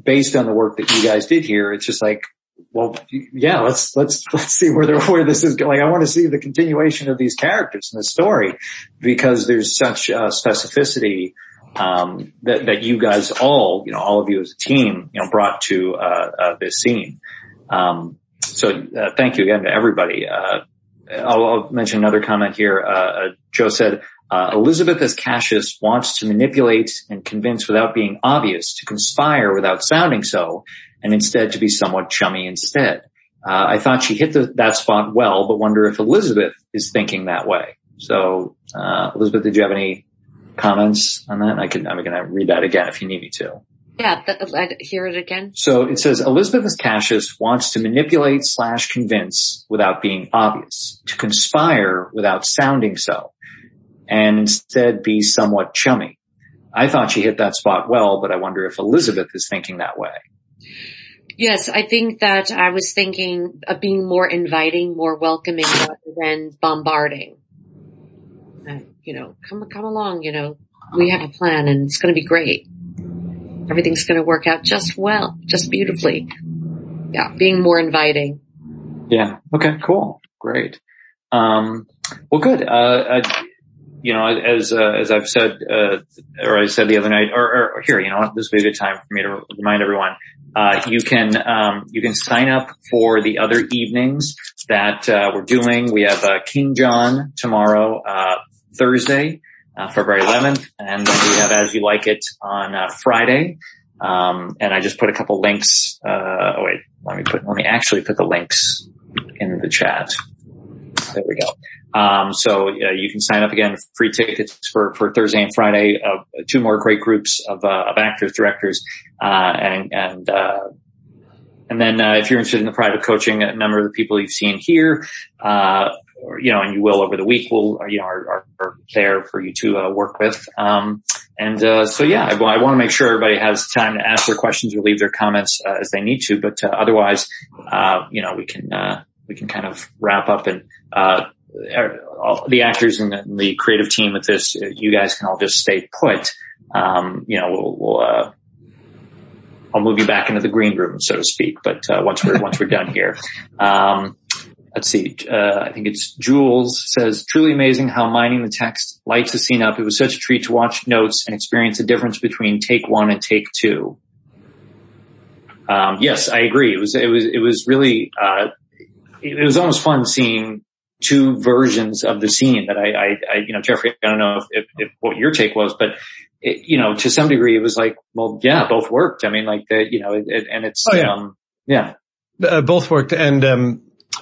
based on the work that you guys did here, it's just like, well, yeah, let's see where this is going. I want to see the continuation of these characters in the story, because there's such specificity that you guys all of you as a team, brought to this scene. So thank you again to everybody. I'll mention another comment here. Joe said, Elizabeth as Cassius wants to manipulate and convince without being obvious, to conspire without sounding so, and instead to be somewhat chummy instead. I thought she hit that spot well, but wonder if Elizabeth is thinking that way. So, Elizabeth, did you have any comments on that? I'm going to read that again if you need me to. Yeah, I'd hear it again. So it says, Elizabeth as Cassius wants to manipulate / convince without being obvious, to conspire without sounding so, and instead be somewhat chummy. I thought she hit that spot well, but I wonder if Elizabeth is thinking that way. Yes, I think that I was thinking of being more inviting, more welcoming rather than bombarding. Come along, we have a plan and it's going to be great. Everything's going to work out just well, just beautifully. Yeah, being more inviting. Yeah. Okay, cool. Great. Well, good. As I've said, or I said the other night, or here, this would be a good time for me to remind everyone, you can sign up for the other evenings that, we're doing. We have, King John tomorrow, Thursday, February 11th, and then we have As You Like It on, Friday. And I just put a couple links, let me actually put the links in the chat. There we go. So you can sign up again, free tickets for Thursday and Friday of two more great groups of actors, directors, and then if you're interested in the private coaching, a number of the people you've seen here, and you will over the week, are there for you to work with. I want to make sure everybody has time to ask their questions or leave their comments as they need to. But otherwise, we can kind of wrap up, and all the actors and the creative team with this, you guys can all just stay put. We'll I'll move you back into the green room, so to speak. But once we're done here. Let's see. I think it's Jules says, truly amazing how mining the text lights the scene up. It was such a treat to watch notes and experience the difference between take one and take two. Yes, I agree. It was really, it was almost fun seeing two versions of the scene that I Geoffrey, I don't know if what your take was, but it, to some degree it was like, well, yeah, both worked. I mean, like the, and it's, both worked. And,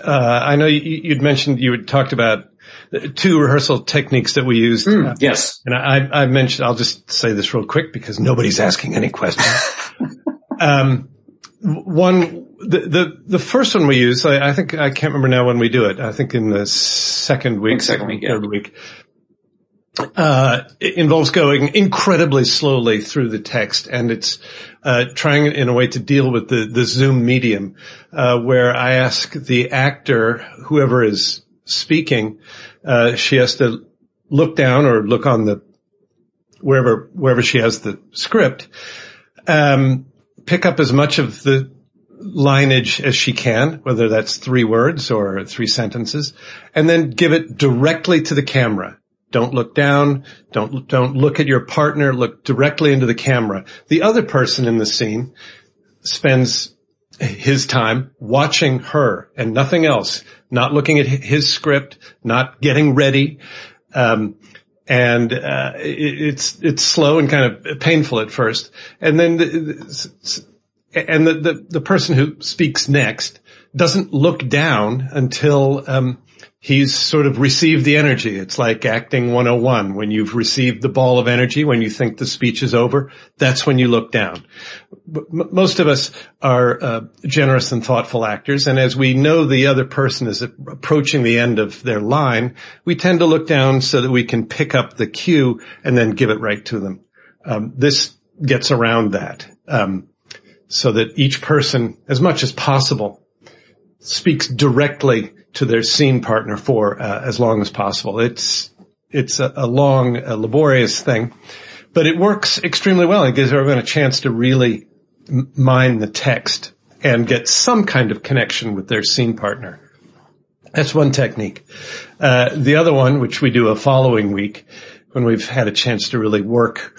I know you'd mentioned, you had talked about two rehearsal techniques that we used. Yes. And I mentioned, I'll just say this real quick because nobody's asking any questions. One, the first one we used, I think, I can't remember now when we do it. I think in the second week. It involves going incredibly slowly through the text, and it's trying in a way to deal with the Zoom medium, where I ask the actor, whoever is speaking, she has to look down or look on the wherever she has the script, pick up as much of the lineage as she can, whether that's three words or three sentences, and then give it directly to the camera. Don't look down. Don't look at your partner. Look directly into the camera. The other person in the scene spends his time watching her and nothing else, not looking at his script, not getting ready. It's slow and kind of painful at first. And then the person who speaks next doesn't look down until, he's sort of received the energy. It's like acting 101. When you've received the ball of energy, when you think the speech is over, that's when you look down. But most of us are generous and thoughtful actors, and as we know the other person is approaching the end of their line, we tend to look down so that we can pick up the cue and then give it right to them. This gets around that, so that each person, as much as possible, speaks directly to their scene partner for as long as possible. It's a long, laborious thing, but it works extremely well. It gives everyone a chance to really mine the text and get some kind of connection with their scene partner. That's one technique. The other one, which we do a following week when we've had a chance to really work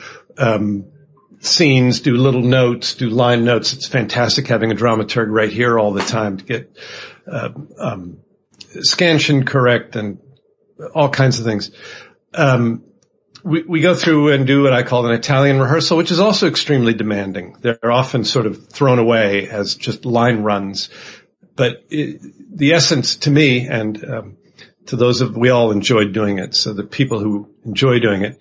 scenes, do little notes, do line notes. It's fantastic having a dramaturg right here all the time to get scansion correct and all kinds of things. We go through and do what I call an Italian rehearsal, which is also extremely demanding. They're often sort of thrown away as just line runs. But the essence to me and to those of we all enjoyed doing it, so the people who enjoy doing it,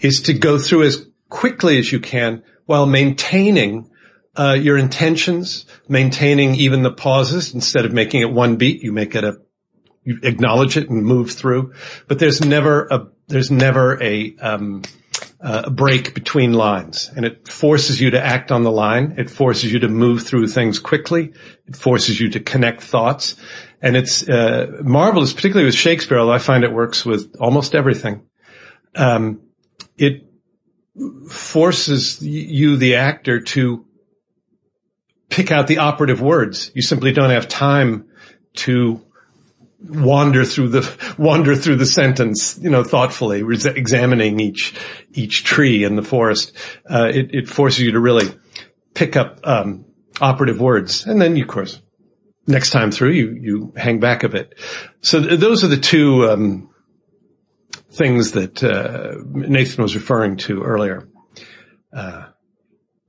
is to go through as quickly as you can while maintaining your intentions, maintaining even the pauses. Instead of making it one beat, you acknowledge it and move through. But there's never a break between lines, and it forces you to act on the line. It forces you to move through things quickly. It forces you to connect thoughts, and it's marvelous, particularly with Shakespeare. Although I find it works with almost everything. It forces you, the actor, to pick out the operative words. You simply don't have time to wander through the sentence, thoughtfully, examining each tree in the forest. It forces you to really pick up operative words, and then, of course, next time through, you hang back a bit. So those are the two things that Nathan was referring to earlier.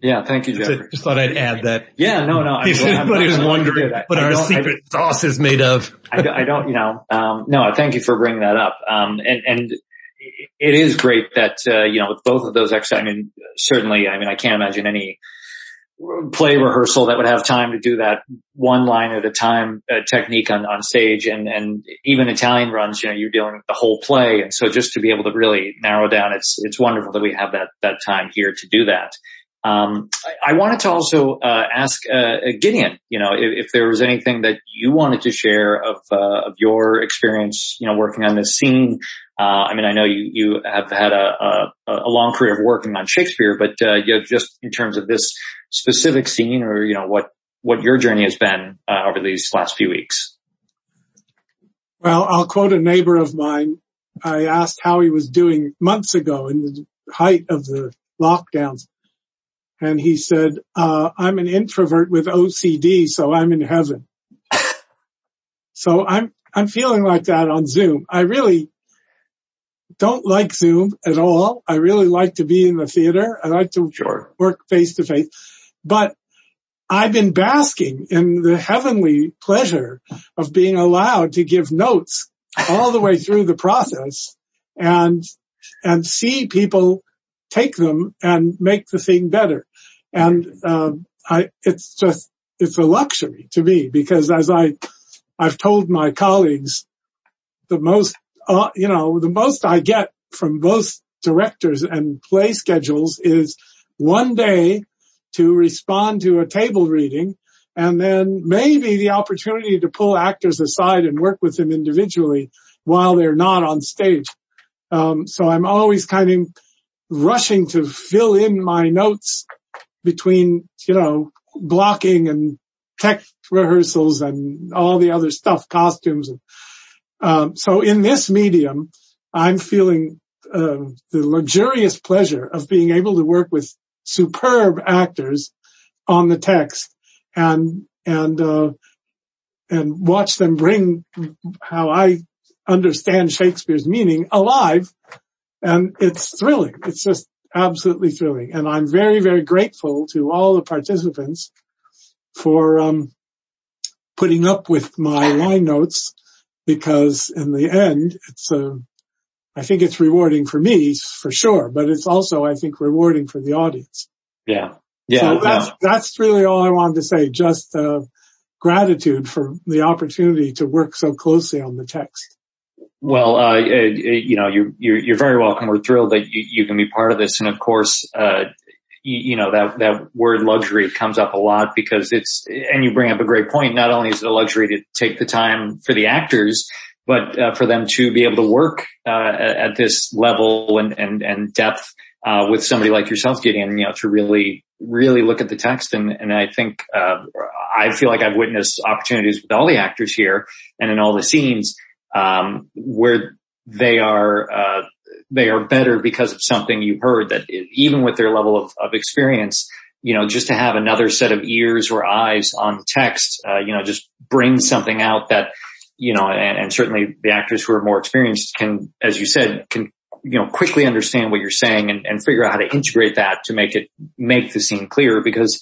Yeah, thank you, Jeffrey. Just thought I'd add that. Yeah, no. Everybody was wondering what our secret sauce is made of. No, thank you for bringing that up. And it is great that, with both of those exercises, I can't imagine any play rehearsal that would have time to do that one line at a time technique on stage, and even Italian runs, you're doing the whole play. And so just to be able to really narrow down, it's wonderful that we have that time here to do that. I wanted to also ask Gideon, if there was anything that you wanted to share of your experience, working on this scene. I know you have had a long career of working on Shakespeare, but just in terms of this specific scene, or what your journey has been over these last few weeks. Well, I'll quote a neighbor of mine. I asked how he was doing months ago in the height of the lockdowns. And he said, I'm an introvert with OCD, so I'm in heaven. So I'm feeling like that on Zoom. I really don't like Zoom at all. I really like to be in the theater. I like to work face to face. But I've been basking in the heavenly pleasure of being allowed to give notes all the way through the process and see people take them and make the thing better. And it's a luxury to me, because as I've told my colleagues, the most I get from most directors and play schedules is one day to respond to a table reading, and then maybe the opportunity to pull actors aside and work with them individually while they're not on stage. So I'm always kind of rushing to fill in my notes between, blocking and tech rehearsals and all the other stuff, costumes. So in this medium, I'm feeling the luxurious pleasure of being able to work with superb actors on the text and watch them bring how I understand Shakespeare's meaning alive. And it's thrilling. It's just absolutely thrilling. And I'm very, very grateful to all the participants for putting up with my line notes, because in the end, I think it's rewarding for me, for sure, but it's also, I think, rewarding for the audience. Yeah. Yeah. So that's really all I wanted to say. Just gratitude for the opportunity to work so closely on the text. Well, you're very welcome. We're thrilled that you can be part of this. And of course, that word luxury comes up a lot, because and you bring up a great point. Not only is it a luxury to take the time for the actors, but for them to be able to work at this level and depth with somebody like yourself, Gideon, to really, really look at the text. And I think, I feel like I've witnessed opportunities with all the actors here and in all the scenes, where they are better because of something you heard, that even with their level of experience, just to have another set of ears or eyes on text, just brings something out that, and certainly the actors who are more experienced can, as you said, quickly understand what you're saying and figure out how to integrate that to make the scene clearer, because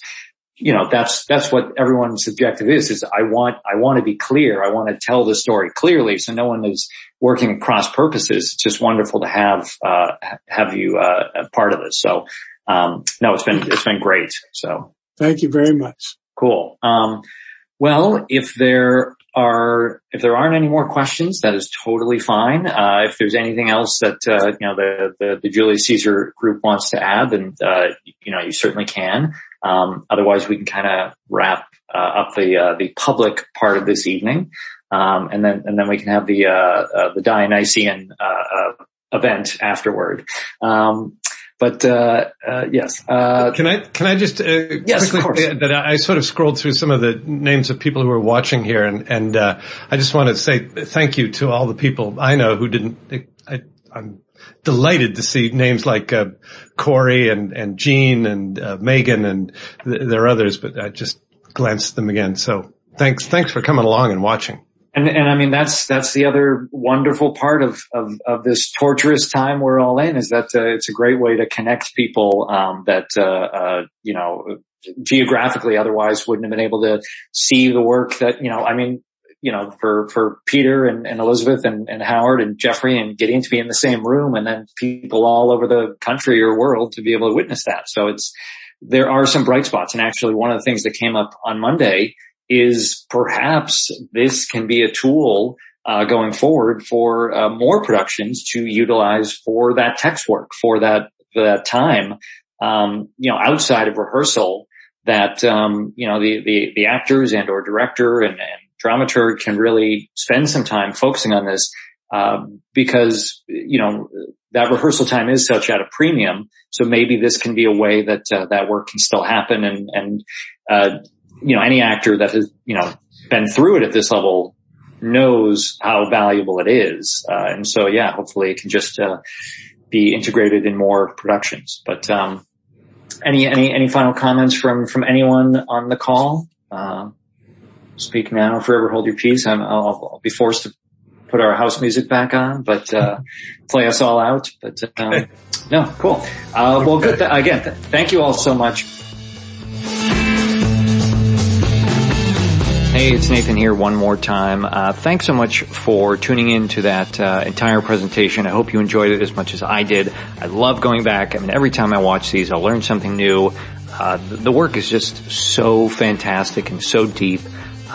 that's what everyone's subjective is I want to be clear. I want to tell the story clearly. So no one is working at cross purposes. It's just wonderful to have you, a part of this. So, no, it's been great. So thank you very much. Cool. Well, if there aren't any more questions, that is totally fine. If there's anything else that, the Julius Caesar group wants to add, then, you certainly can. Otherwise we can kind of wrap up the public part of this evening. And then we can have the Dionysian event afterward. Yes. Can I just quickly that I sort of scrolled through some of the names of people who are watching here, and I just want to say thank you to all the people I know who didn't. I'm delighted to see names like Corey and Jean and Megan, and there are others, but I just glanced them again. So thanks for coming along and watching. And I mean, that's the other wonderful part of this torturous time we're all in, is that it's a great way to connect people, you know, geographically otherwise wouldn't have been able to see the work that, you know, I mean, you know, for Peter and Elizabeth and Howard and Geoffrey and Gideon to be in the same room, and then people all over the country or world to be able to witness that. So there are some bright spots. And actually one of the things that came up on Monday is perhaps this can be a tool going forward for more productions to utilize for that text work, for that time, you know, outside of rehearsal, that, you know, the actors and or director and dramaturg can really spend some time focusing on this, because, you know, that rehearsal time is such at a premium. So maybe this can be a way that that work can still happen, and you know, any actor that has, you know, been through it at this level knows how valuable it is. And so, yeah, hopefully it can just be integrated in more productions. But any final comments from anyone on the call? Speak now, forever hold your peace. I'll be forced to put our house music back on, but play us all out. But no, cool. Well, good. Again, thank you all so much. Hey, it's Nathan here one more time. Thanks so much for tuning in to that entire presentation. I hope you enjoyed it as much as I did. I love going back. I mean, every time I watch these, I'll learn something new. The work is just so fantastic and so deep.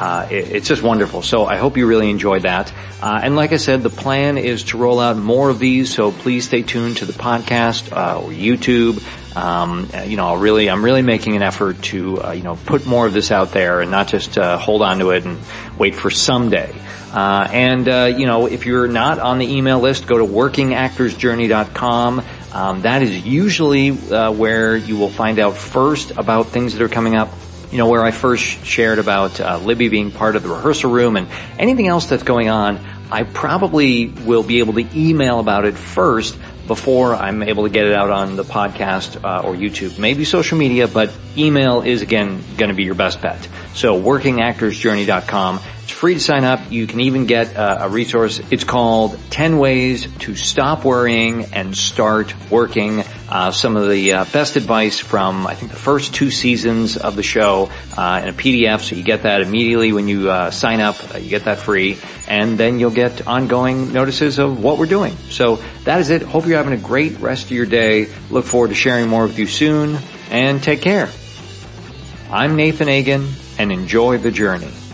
It's just wonderful. So I hope you really enjoyed that. And like I said, the plan is to roll out more of these, so please stay tuned to the podcast, or YouTube. You know, I'm really making an effort to, you know, put more of this out there and not just, hold on to it and wait for someday. You know, if you're not on the email list, go to workingactorsjourney.com. That is usually, where you will find out first about things that are coming up. You know, where I first shared about Libby being part of the rehearsal room and anything else that's going on, I probably will be able to email about it first before I'm able to get it out on the podcast or YouTube. Maybe social media, but email is, again, going to be your best bet. So workingactorsjourney.com. It's free to sign up. You can even get a resource. It's called 10 Ways to Stop Worrying and Start Working. Some of the best advice from, I think, the first 2 seasons of the show in a PDF. So you get that immediately when you sign up. You get that free. And then you'll get ongoing notices of what we're doing. So that is it. Hope you're having a great rest of your day. Look forward to sharing more with you soon. And take care. I'm Nathan Agin, and enjoy the journey.